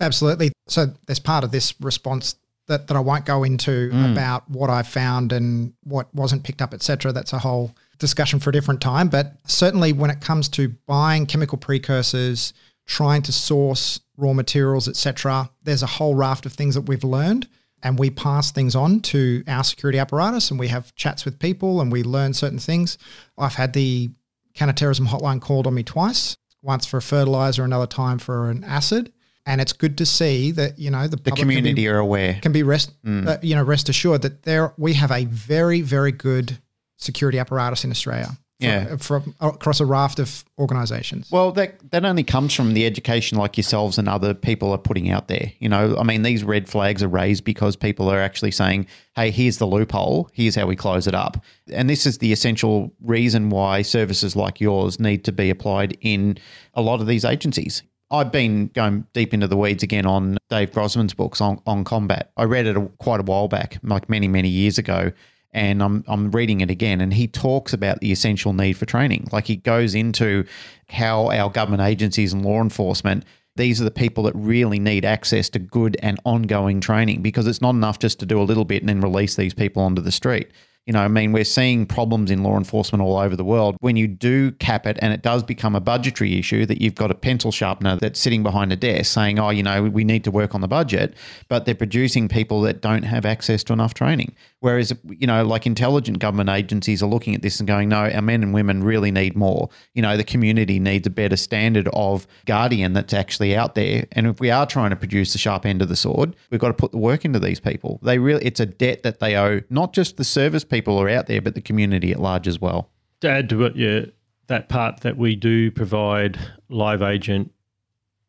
Absolutely. So there's part of this response that, that I won't go into mm. about what I found and what wasn't picked up, et cetera. That's a whole discussion for a different time. But certainly when it comes to buying chemical precursors, trying to source raw materials, et cetera, there's a whole raft of things that we've learned. And we pass things on to our security apparatus and we have chats with people and we learn certain things. I've had the counterterrorism hotline called on me twice, once for a fertilizer, another time for an acid. And it's good to see that, you know, the, the community can be, are aware, can be rest, mm. uh, you know, rest assured that there we have a very, very good security apparatus in Australia. Yeah, from, from across a raft of organisations. Well, that that only comes from the education like yourselves and other people are putting out there. You know, I mean, these red flags are raised because people are actually saying, hey, here's the loophole, here's how we close it up. And this is the essential reason why services like yours need to be applied in a lot of these agencies. I've been going deep into the weeds again on Dave Brosman's books on, on combat. I read it a, quite a while back, like many, many years ago. And I'm I'm reading it again, and he talks about the essential need for training. Like he goes into how our government agencies and law enforcement, these are the people that really need access to good and ongoing training, because it's not enough just to do a little bit and then release these people onto the street. You know, I mean, we're seeing problems in law enforcement all over the world. When you do cap it and it does become a budgetary issue that you've got a pencil sharpener that's sitting behind a desk saying, oh, you know, we need to work on the budget, but they're producing people that don't have access to enough training. Whereas, you know, like intelligent government agencies are looking at this and going, no, our men and women really need more. You know, the community needs a better standard of guardian that's actually out there. And if we are trying to produce the sharp end of the sword, we've got to put the work into these people. They really, it's a debt that they owe, not just the service people. people are out there, but the community at large as well. To add to it, yeah, that part that we do provide live agent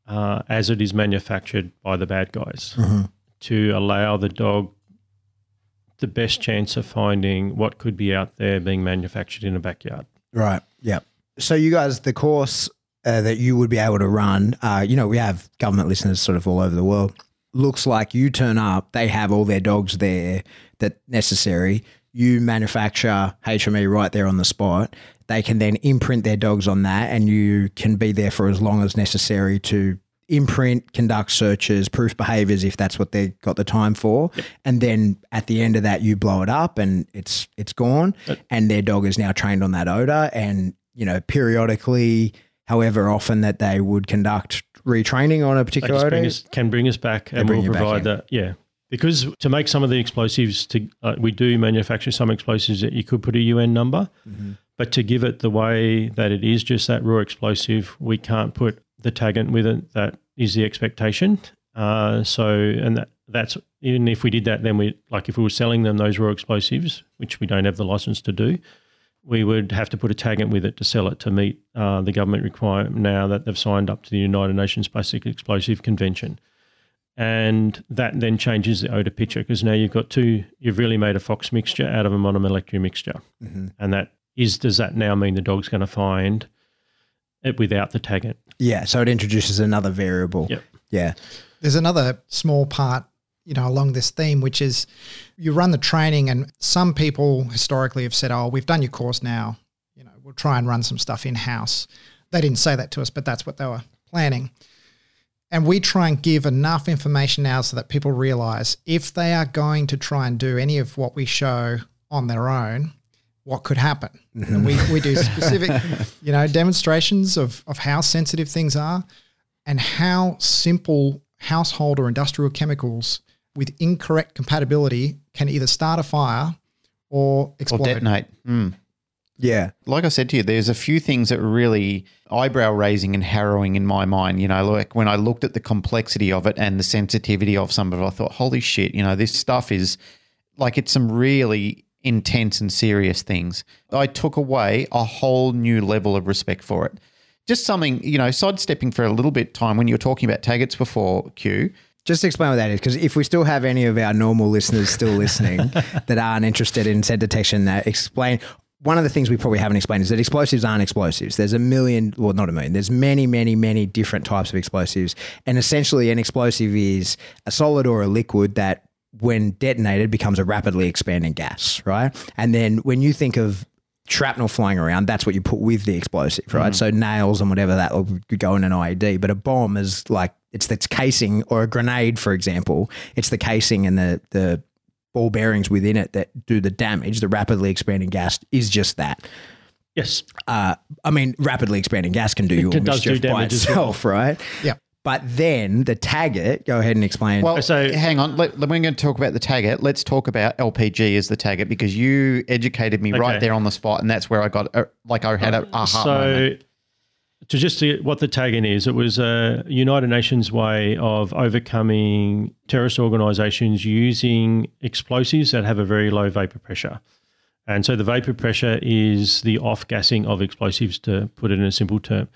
uh, as it is manufactured by the bad guys mm-hmm. to allow the dog the best chance of finding what could be out there being manufactured in a backyard. Right, yeah. So you guys, the course uh, that you would be able to run, uh, you know, we have government listeners sort of all over the world. Looks like you turn up, they have all their dogs there that necessary. You manufacture H M E right there on the spot. They can then imprint their dogs on that and you can be there for as long as necessary to imprint, conduct searches, proof behaviours if that's what they've got the time for. Yep. And then at the end of that, you blow it up and it's it's gone. Yep. And their dog is now trained on that odour and you know, periodically, however often that they would conduct retraining on a particular can bring, us, can bring us back and we'll provide that. Yeah. Because to make some of the explosives, to uh, we do manufacture some explosives that you could put a U N number, mm-hmm. but to give it the way that it is, just that raw explosive, we can't put the tagant with it. That is the expectation. Uh, so, and that, that's, even if we did that, then we, like if we were selling them those raw explosives, which we don't have the license to do, we would have to put a tagant with it to sell it to meet uh, the government requirement now that they've signed up to the United Nations Plastic Explosive Convention. And that then changes the odor picture because now you've got two, you've really made a Fox mixture out of a monomolecular mixture. Mm-hmm. And that is, does that now mean the dog's going to find it without the tagant? Yeah. So it introduces another variable. Yep. Yeah. There's another small part, you know, along this theme, which is you run the training and some people historically have said, oh, we've done your course now, you know, we'll try and run some stuff in-house. They didn't say that to us, but that's what they were planning. And we try and give enough information now so that people realize if they are going to try and do any of what we show on their own, what could happen. Mm-hmm. And we, we do specific, you know, demonstrations of, of how sensitive things are and how simple household or industrial chemicals with incorrect compatibility can either start a fire or explode. Or detonate. Mm. Yeah. Like I said to you, there's a few things that were really eyebrow-raising and harrowing in my mind. You know, like when I looked at the complexity of it and the sensitivity of some of it, I thought, holy shit, you know, this stuff is like it's some really intense and serious things. I took away a whole new level of respect for it. Just something, you know, sidestepping for a little bit time when you were talking about tagats before, Q. Just explain what that is, because if we still have any of our normal listeners still listening that aren't interested in scent detection, that explain – one of the things we probably haven't explained is that explosives aren't explosives. There's a million, well, not a million, there's many, many, many different types of explosives. And essentially an explosive is a solid or a liquid that when detonated becomes a rapidly expanding gas, right? And then when you think of shrapnel flying around, that's what you put with the explosive, right? Mm. So nails and whatever that could go in an I E D, but a bomb is like, it's the casing, or a grenade, for example, it's the casing and the, the, ball bearings within it that do the damage. The rapidly expanding gas is just that. Yes. Uh, I mean, rapidly expanding gas can do it, your can mischief do by itself, well. Right? Yeah. But then the tagart, go ahead and explain. Well, so hang on. Let, we're going to talk about the tagart. Let's talk about L P G as the tagart, because you educated me okay. right there on the spot, and that's where I got, uh, like I had a aha so, moment. To just to what the tagart is, it was a United Nations way of overcoming terrorist organisations using explosives that have a very low vapour pressure. And so the vapour pressure is the off-gassing of explosives, to put it in a simple term.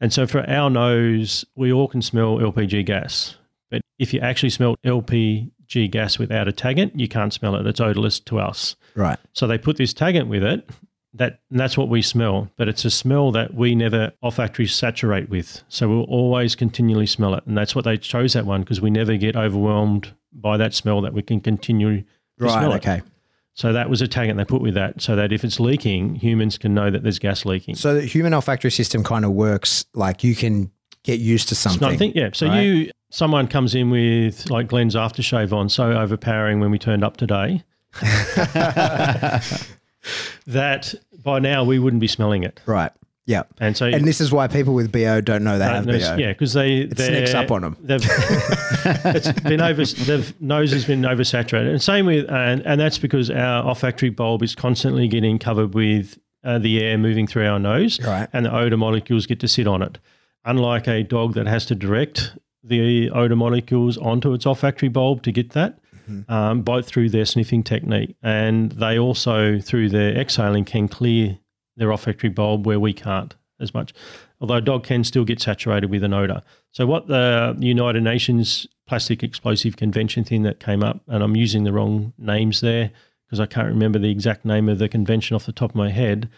And so for our nose, we all can smell L P G gas. But if you actually smell L P G gas without a tagart, you can't smell it. It's odourless to us. Right. So they put this tagart with it. That, and that's what we smell, but it's a smell that we never olfactory saturate with. So we'll always continually smell it. And that's what they chose that one, because we never get overwhelmed by that smell, that we can continue to right, smell okay. it. So that was a tagant they put with that, so that if it's leaking, humans can know that there's gas leaking. So the human olfactory system kind of works like you can get used to something. Nothing, yeah. So right? you, someone comes in with like Glenn's aftershave on, so overpowering when we turned up today. That by now we wouldn't be smelling it. Right. Yeah. And so, and this is why people with B O don't know they have know, B O. Yeah, because they it sneaks up on them. They've, it's been over. The nose has been oversaturated, and same with, and and that's because our olfactory bulb is constantly getting covered with uh, the air moving through our nose, right. and the odor molecules get to sit on it. Unlike a dog that has to direct the odor molecules onto its olfactory bulb to get that. Um, both through their sniffing technique, and they also through their exhaling can clear their olfactory bulb where we can't as much, although a dog can still get saturated with an odour. So what the United Nations Plastic Explosive Convention thing that came up, and I'm using the wrong names there because I can't remember the exact name of the convention off the top of my head,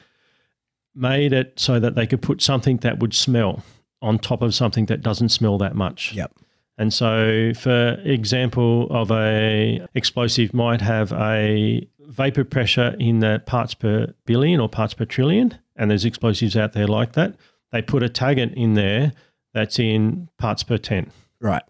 made it so that they could put something that would smell on top of something that doesn't smell that much. Yep. And so, for example, of a explosive might have a vapor pressure in the parts per billion or parts per trillion, and there's explosives out there like that. They put a tagant in there that's in parts per ten. Right.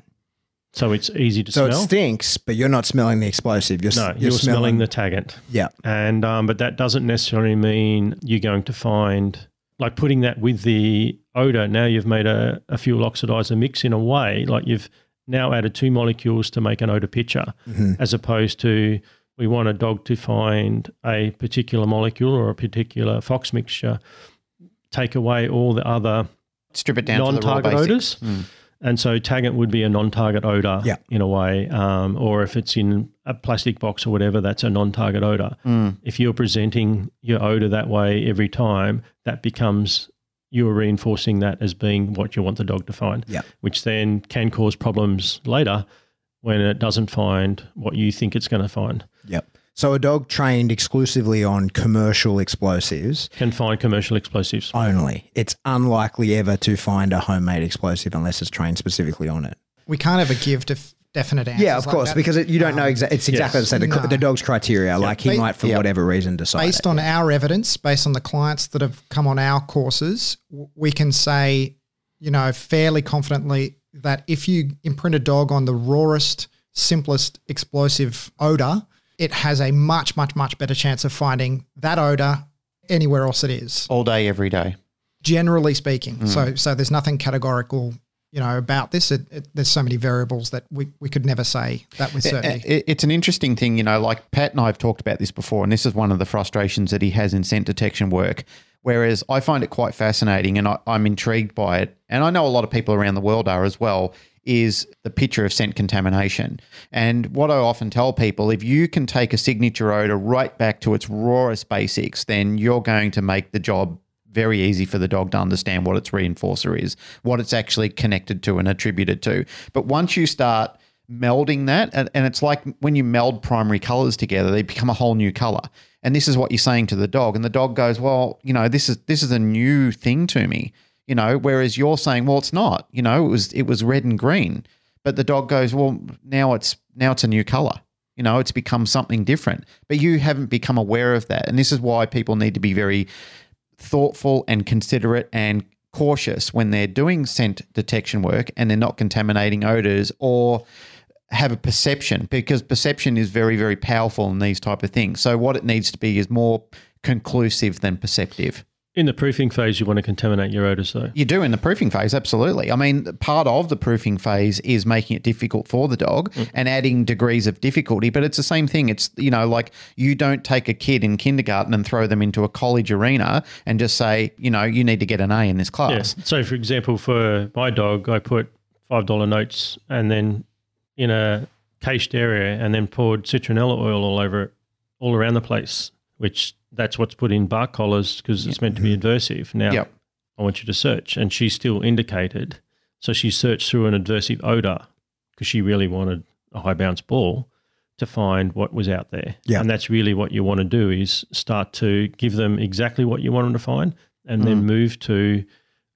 So, it's easy to so smell. So, it stinks, but you're not smelling the explosive. You're, no, you're, you're smelling, smelling the tagant. Yeah. And um, but that doesn't necessarily mean you're going to find – like putting that with the odor, now you've made a, a fuel oxidizer mix in a way, like you've now added two molecules to make an odor picture, mm-hmm. as opposed to we want a dog to find a particular molecule or a particular fox mixture, take away all the other strip it down non-target to the raw odors. Mm. And so Taggart would be a non-target odor, yeah. in a way, um, or if it's in a plastic box or whatever, that's a non-target odor. Mm. If you're presenting your odor that way every time, that becomes you're reinforcing that as being what you want the dog to find, yeah. which then can cause problems later when it doesn't find what you think it's going to find. Yep. So a dog trained exclusively on commercial explosives can find commercial explosives only. It's unlikely ever to find a homemade explosive unless it's trained specifically on it. We can't ever give def definite answers. Yeah, of course, like because it, you don't um, know exactly. It's exactly yes. the same. The, no. the dog's criteria, yeah. like he based, might for yeah. whatever reason decide. Based it, on yeah. our evidence, based on the clients that have come on our courses, we can say, you know, fairly confidently that if you imprint a dog on the rawest, simplest explosive odor, it has a much, much, much better chance of finding that odor anywhere else it is. All day, every day. Generally speaking. Mm. So so there's nothing categorical, you know, about this. It, it, there's so many variables that we, we could never say that with certainty. It, it, it's an interesting thing, you know, like Pat and I have talked about this before, and this is one of the frustrations that he has in scent detection work, whereas I find it quite fascinating and I, I'm intrigued by it. And I know a lot of people around the world are as well, is the picture of scent contamination. And what I often tell people, if you can take a signature odor right back to its rawest basics, then you're going to make the job very easy for the dog to understand what its reinforcer is, what it's actually connected to and attributed to. But once you start melding that, and, and it's like when you meld primary colors together, they become a whole new color. And this is what you're saying to the dog. And the dog goes, well, you know, this is this is a new thing to me. You know, whereas you're saying, well, it's not, you know, it was, it was red and green, but the dog goes, well, now it's, now it's a new color, you know, it's become something different, but you haven't become aware of that. And this is why people need to be very thoughtful and considerate and cautious when they're doing scent detection work and they're not contaminating odors or have a perception, because perception is very, very powerful in these type of things. So what it needs to be is more conclusive than perceptive. In the proofing phase, you want to contaminate your odors though. You do in the proofing phase, absolutely. I mean, part of the proofing phase is making it difficult for the dog mm. and adding degrees of difficulty, but it's the same thing. It's, you know, like you don't take a kid in kindergarten and throw them into a college arena and just say, you know, you need to get an A in this class. Yeah. So, for example, for my dog, I put five dollar notes and then in a caged area and then poured citronella oil all over it, all around the place, which that's what's put in bark collars because yep. it's meant to be adversive. Now yep. I want you to search. And she still indicated. So she searched through an adversive odor because she really wanted a high bounce ball to find what was out there. Yep. And that's really what you want to do is start to give them exactly what you want them to find and mm. then move to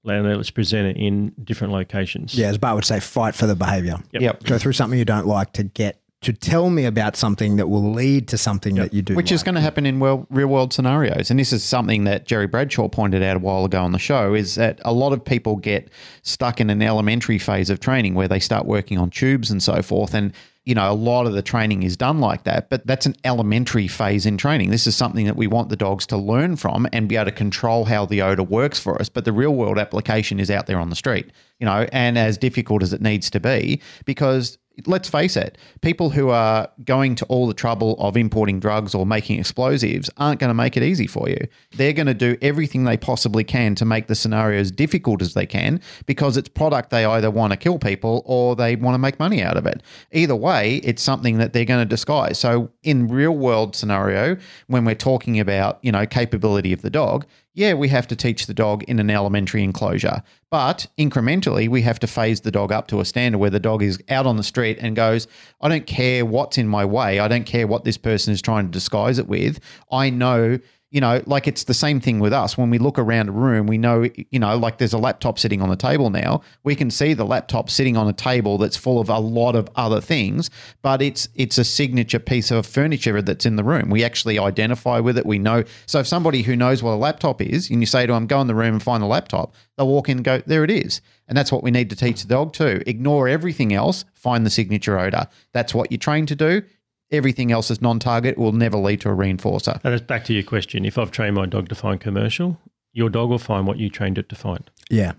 let's present it in different locations. Yeah, as Bart would say, fight for the behavior. Yep. yep. Go through something you don't like to get to tell me about something that will lead to something yep. that you do. Which like. is going to happen in real, real world scenarios. And this is something that Jerry Bradshaw pointed out a while ago on the show, is that a lot of people get stuck in an elementary phase of training where they start working on tubes and so forth. And, you know, a lot of the training is done like that, but that's an elementary phase in training. This is something that we want the dogs to learn from and be able to control how the odor works for us. But the real world application is out there on the street, you know, and as difficult as it needs to be, because let's face it, people who are going to all the trouble of importing drugs or making explosives aren't going to make it easy for you. They're going to do everything they possibly can to make the scenario as difficult as they can because it's product they either want to kill people or they want to make money out of it. Either way, it's something that they're going to disguise. So in real world scenario, when we're talking about, you know, capability of the dog, yeah, we have to teach the dog in an elementary enclosure, but incrementally we have to phase the dog up to a standard where the dog is out on the street and goes, I don't care what's in my way. I don't care what this person is trying to disguise it with. I know, you know, like it's the same thing with us. When we look around a room, we know, you know, like there's a laptop sitting on the table now. We can see the laptop sitting on a table that's full of a lot of other things, but it's it's a signature piece of furniture that's in the room. We actually identify with it. We know. So if somebody who knows what a laptop is and you say to them, go in the room and find the laptop, they'll walk in and go, there it is. And that's what we need to teach the dog too. Ignore everything else. Find the signature odor. That's what you're trained to do. Everything else is non-target, will never lead to a reinforcer. And it's back to your question. If I've trained my dog to find commercial, your dog will find what you trained it to find. Yeah.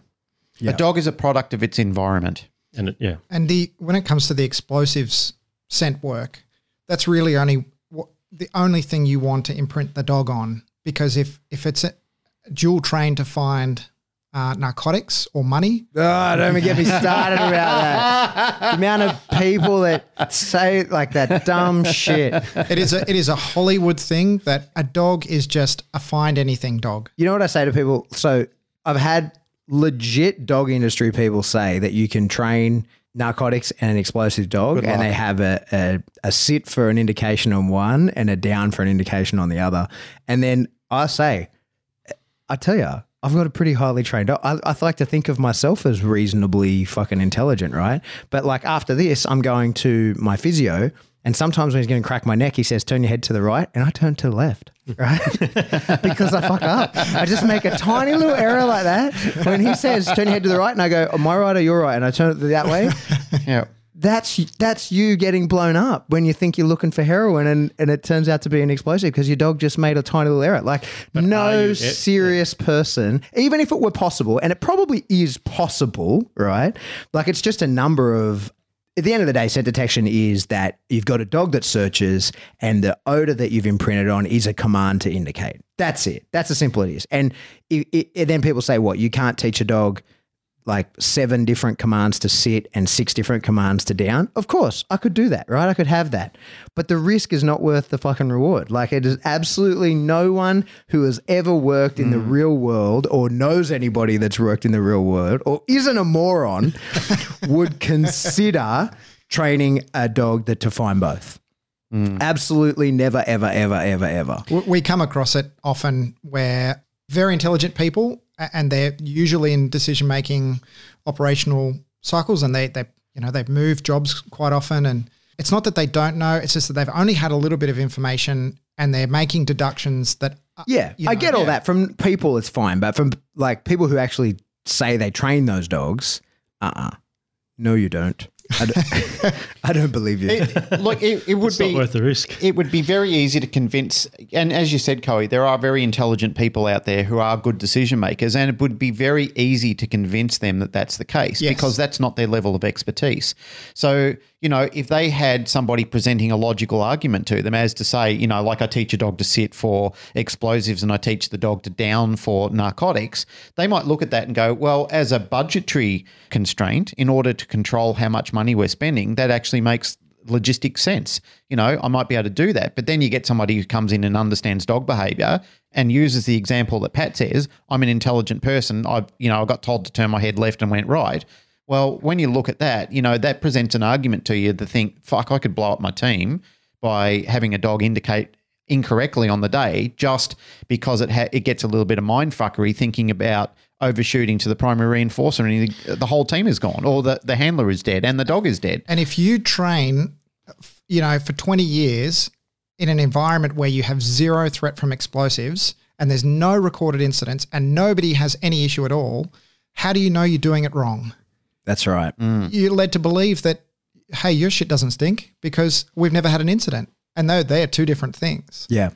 yeah. A dog is a product of its environment. And it, yeah. And the when it comes to the explosives scent work, that's really only the only thing you want to imprint the dog on, because if if it's a dual trained to find uh, narcotics or money. Oh, don't even get me started about that. The amount of people that say like that dumb shit. It is a it is a Hollywood thing that a dog is just a find anything dog. You know what I say to people? So I've had legit dog industry people say that you can train narcotics and an explosive dog, and they have a, a, a sit for an indication on one and a down for an indication on the other. And then I say, I tell you, I've got a pretty highly trained dog. I, I like to think of myself as reasonably fucking intelligent, right? But like after this, I'm going to my physio, and sometimes when he's going to crack my neck, he says, turn your head to the right, and I turn to the left, right? Because I fuck up. I just make a tiny little error like that. When he says, turn your head to the right, and I go, am I right or you're right? And I turn it that way. Yeah. That's that's you getting blown up when you think you're looking for heroin and, and it turns out to be an explosive because your dog just made a tiny little error. Like but no serious it? person, even if it were possible, and it probably is possible, right? Like it's just a number of, at the end of the day, scent detection is that you've got a dog that searches and the odor that you've imprinted on is a command to indicate. That's it. That's as simple as it is. And it, it, it, then people say, what, you can't teach a dog like seven different commands to sit and six different commands to down? Of course, I could do that, right? I could have that. But the risk is not worth the fucking reward. Like it is absolutely no one who has ever worked in mm. the real world or knows anybody that's worked in the real world or isn't a moron would consider training a dog that to find both. Mm. Absolutely never, ever, ever, ever, ever. We come across it often where very intelligent people, and they're usually in decision-making operational cycles, and they, they, you know, they've moved jobs quite often, and it's not that they don't know, it's just that they've only had a little bit of information and they're making deductions that- uh, Yeah, you know, I get all yeah. that. From people, it's fine, but from like people who actually say they train those dogs, uh-uh, no you don't. I don't, I don't believe you. It, look, it, it would it's be not worth the risk. It would be very easy to convince, and as you said, Coey, there are very intelligent people out there who are good decision makers, and it would be very easy to convince them that that's the case yes. because that's not their level of expertise. So, you know, if they had somebody presenting a logical argument to them as to say, you know, like I teach a dog to sit for explosives and I teach the dog to down for narcotics, they might look at that and go, well, as a budgetary constraint, in order to control how much money money we're spending, that actually makes logistic sense. You know, I might be able to do that. But then you get somebody who comes in and understands dog behavior and uses the example that Pat says, I'm an intelligent person. I, you know, I got told to turn my head left and went right. Well, when you look at that, you know, that presents an argument to you to think, fuck, I could blow up my team by having a dog indicate incorrectly on the day just because it ha it gets a little bit of mindfuckery thinking about overshooting to the primary reinforcer and the, the whole team is gone, or the, the handler is dead and the dog is dead. And if you train, you know, for twenty years in an environment where you have zero threat from explosives and there's no recorded incidents and nobody has any issue at all, how do you know you're doing it wrong? That's right. Mm. You're led to believe that, hey, your shit doesn't stink because we've never had an incident. And though they are two different things. Yeah.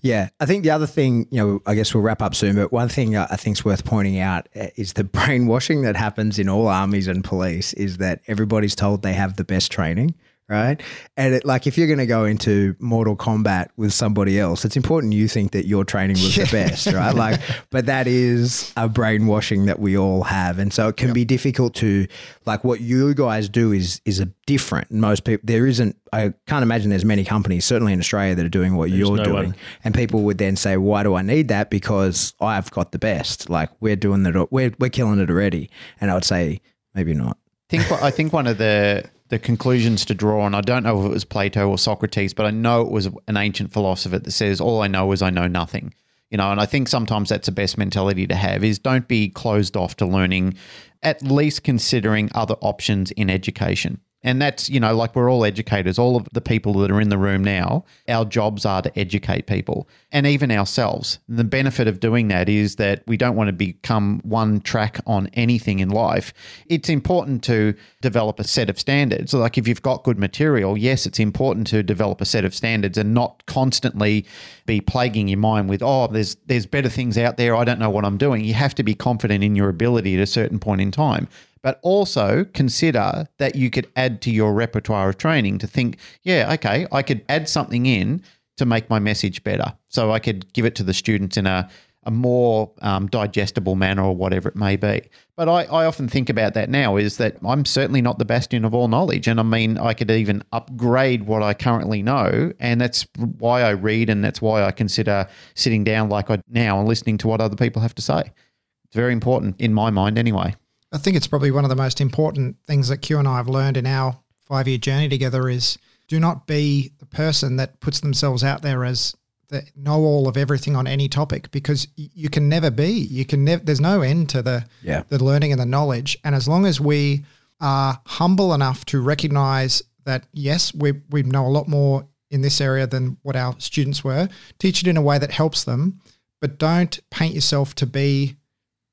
Yeah. I think the other thing, you know, I guess we'll wrap up soon, but one thing I think's worth pointing out is the brainwashing that happens in all armies and police is that everybody's told they have the best training, right? And it, like if you're going to go into mortal combat with somebody else, it's important you think that your training was yeah. the best, right? Like, but that is a brainwashing that we all have. And so it can yep. be difficult to, like what you guys do is is a different. Most people, there isn't, I can't imagine there's many companies, certainly in Australia, that are doing what There's you're no doing. One. And people would then say, why do I need that? Because I've got the best. Like we're doing it, we're, we're killing it already. And I would say, maybe not. I think, I think one of the, the conclusions to draw, and I don't know if it was Plato or Socrates, but I know it was an ancient philosopher that says, all I know is I know nothing. You know, and I think sometimes that's the best mentality to have is don't be closed off to learning, at least considering other options in education. And that's, you know, like we're all educators. All of the people that are in the room now, our jobs are to educate people and even ourselves. And the benefit of doing that is that we don't want to become one track on anything in life. It's important to develop a set of standards. Like if you've got good material, yes, it's important to develop a set of standards and not constantly be plaguing your mind with, oh, there's there's better things out there. I don't know what I'm doing. You have to be confident in your ability at a certain point in time. But also consider that you could add to your repertoire of training to think, yeah, okay, I could add something in to make my message better. So I could give it to the students in a, a more um, digestible manner or whatever it may be. But I, I often think about that now is that I'm certainly not the bastion of all knowledge. And I mean, I could even upgrade what I currently know. And that's why I read, and that's why I consider sitting down like I now and listening to what other people have to say. It's very important in my mind anyway. I think it's probably one of the most important things that Q and I have learned in our five-year journey together is do not be the person that puts themselves out there as the know-all of everything on any topic, because you can never be. You can never. There's no end to the, yeah. the learning and the knowledge. And as long as we are humble enough to recognize that, yes, we, we know a lot more in this area than what our students were, teach it in a way that helps them, but don't paint yourself to be,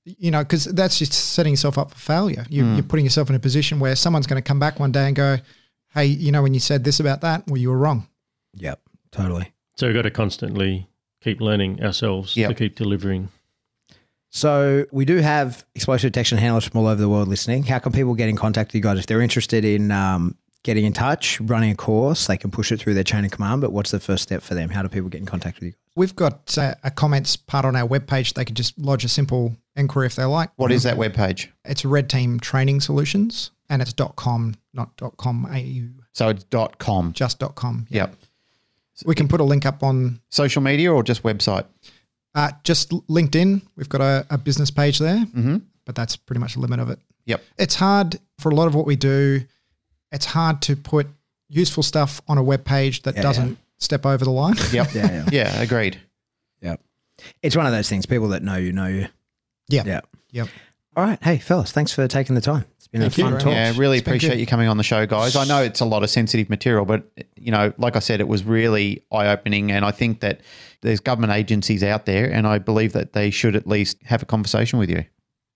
you know, because that's just setting yourself up for failure. You, mm. You're putting yourself in a position where someone's going to come back one day and go, hey, you know, when you said this about that, well, you were wrong. Yep, totally. So we've got to constantly keep learning ourselves yep. to keep delivering. So we do have explosive detection handlers from all over the world listening. How can people get in contact with you guys if they're interested in um, getting in touch, running a course? They can push it through their chain of command, but what's the first step for them? How do people get in contact with you? We've got uh, a comments part on our webpage. They could just lodge a simple inquiry if they like. What is that webpage? It's Red Team Training Solutions, and it's .com, not .com.au. So it's .com. Just .com. Yeah. Yep. So we can put a link up on social media or just website? Uh, just LinkedIn. We've got a, a business page there, mm-hmm. but that's pretty much the limit of it. Yep. It's hard for a lot of what we do. It's hard to put useful stuff on a webpage that yeah, doesn't yeah. step over the line. Yep. yeah, yeah. yeah, agreed. Yep. It's one of those things. People that know you know you. Yeah. Yeah. Yep. All right. Hey, fellas, thanks for taking the time. It's been Thank a fun you. talk. Yeah, really appreciate you coming on the show, guys. I know it's a lot of sensitive material, but, you know, like I said, it was really eye-opening, and I think that there's government agencies out there, and I believe that they should at least have a conversation with you.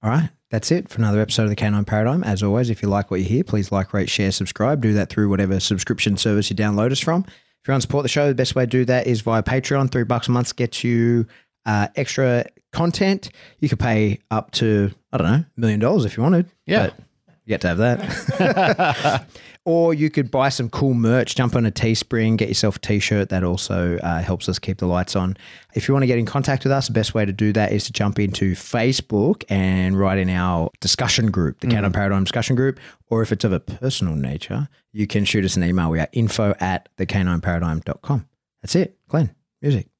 All right. That's it for another episode of the K nine Paradigm. As always, if you like what you hear, please like, rate, share, subscribe. Do that through whatever subscription service you download us from. If you want to support the show, the best way to do that is via Patreon. Three bucks a month gets you uh, extra content. You could pay up to, I don't know, a million dollars if you wanted. Yeah. But you get to have that. Or you could buy some cool merch, jump on a Teespring, get yourself a T-shirt. That also uh, helps us keep the lights on. If you want to get in contact with us, the best way to do that is to jump into Facebook and write in our discussion group, the mm-hmm. K nine Paradigm discussion group. Or if it's of a personal nature, you can shoot us an email. We are info at the K nine paradigm dot com. That's it. Glenn, music.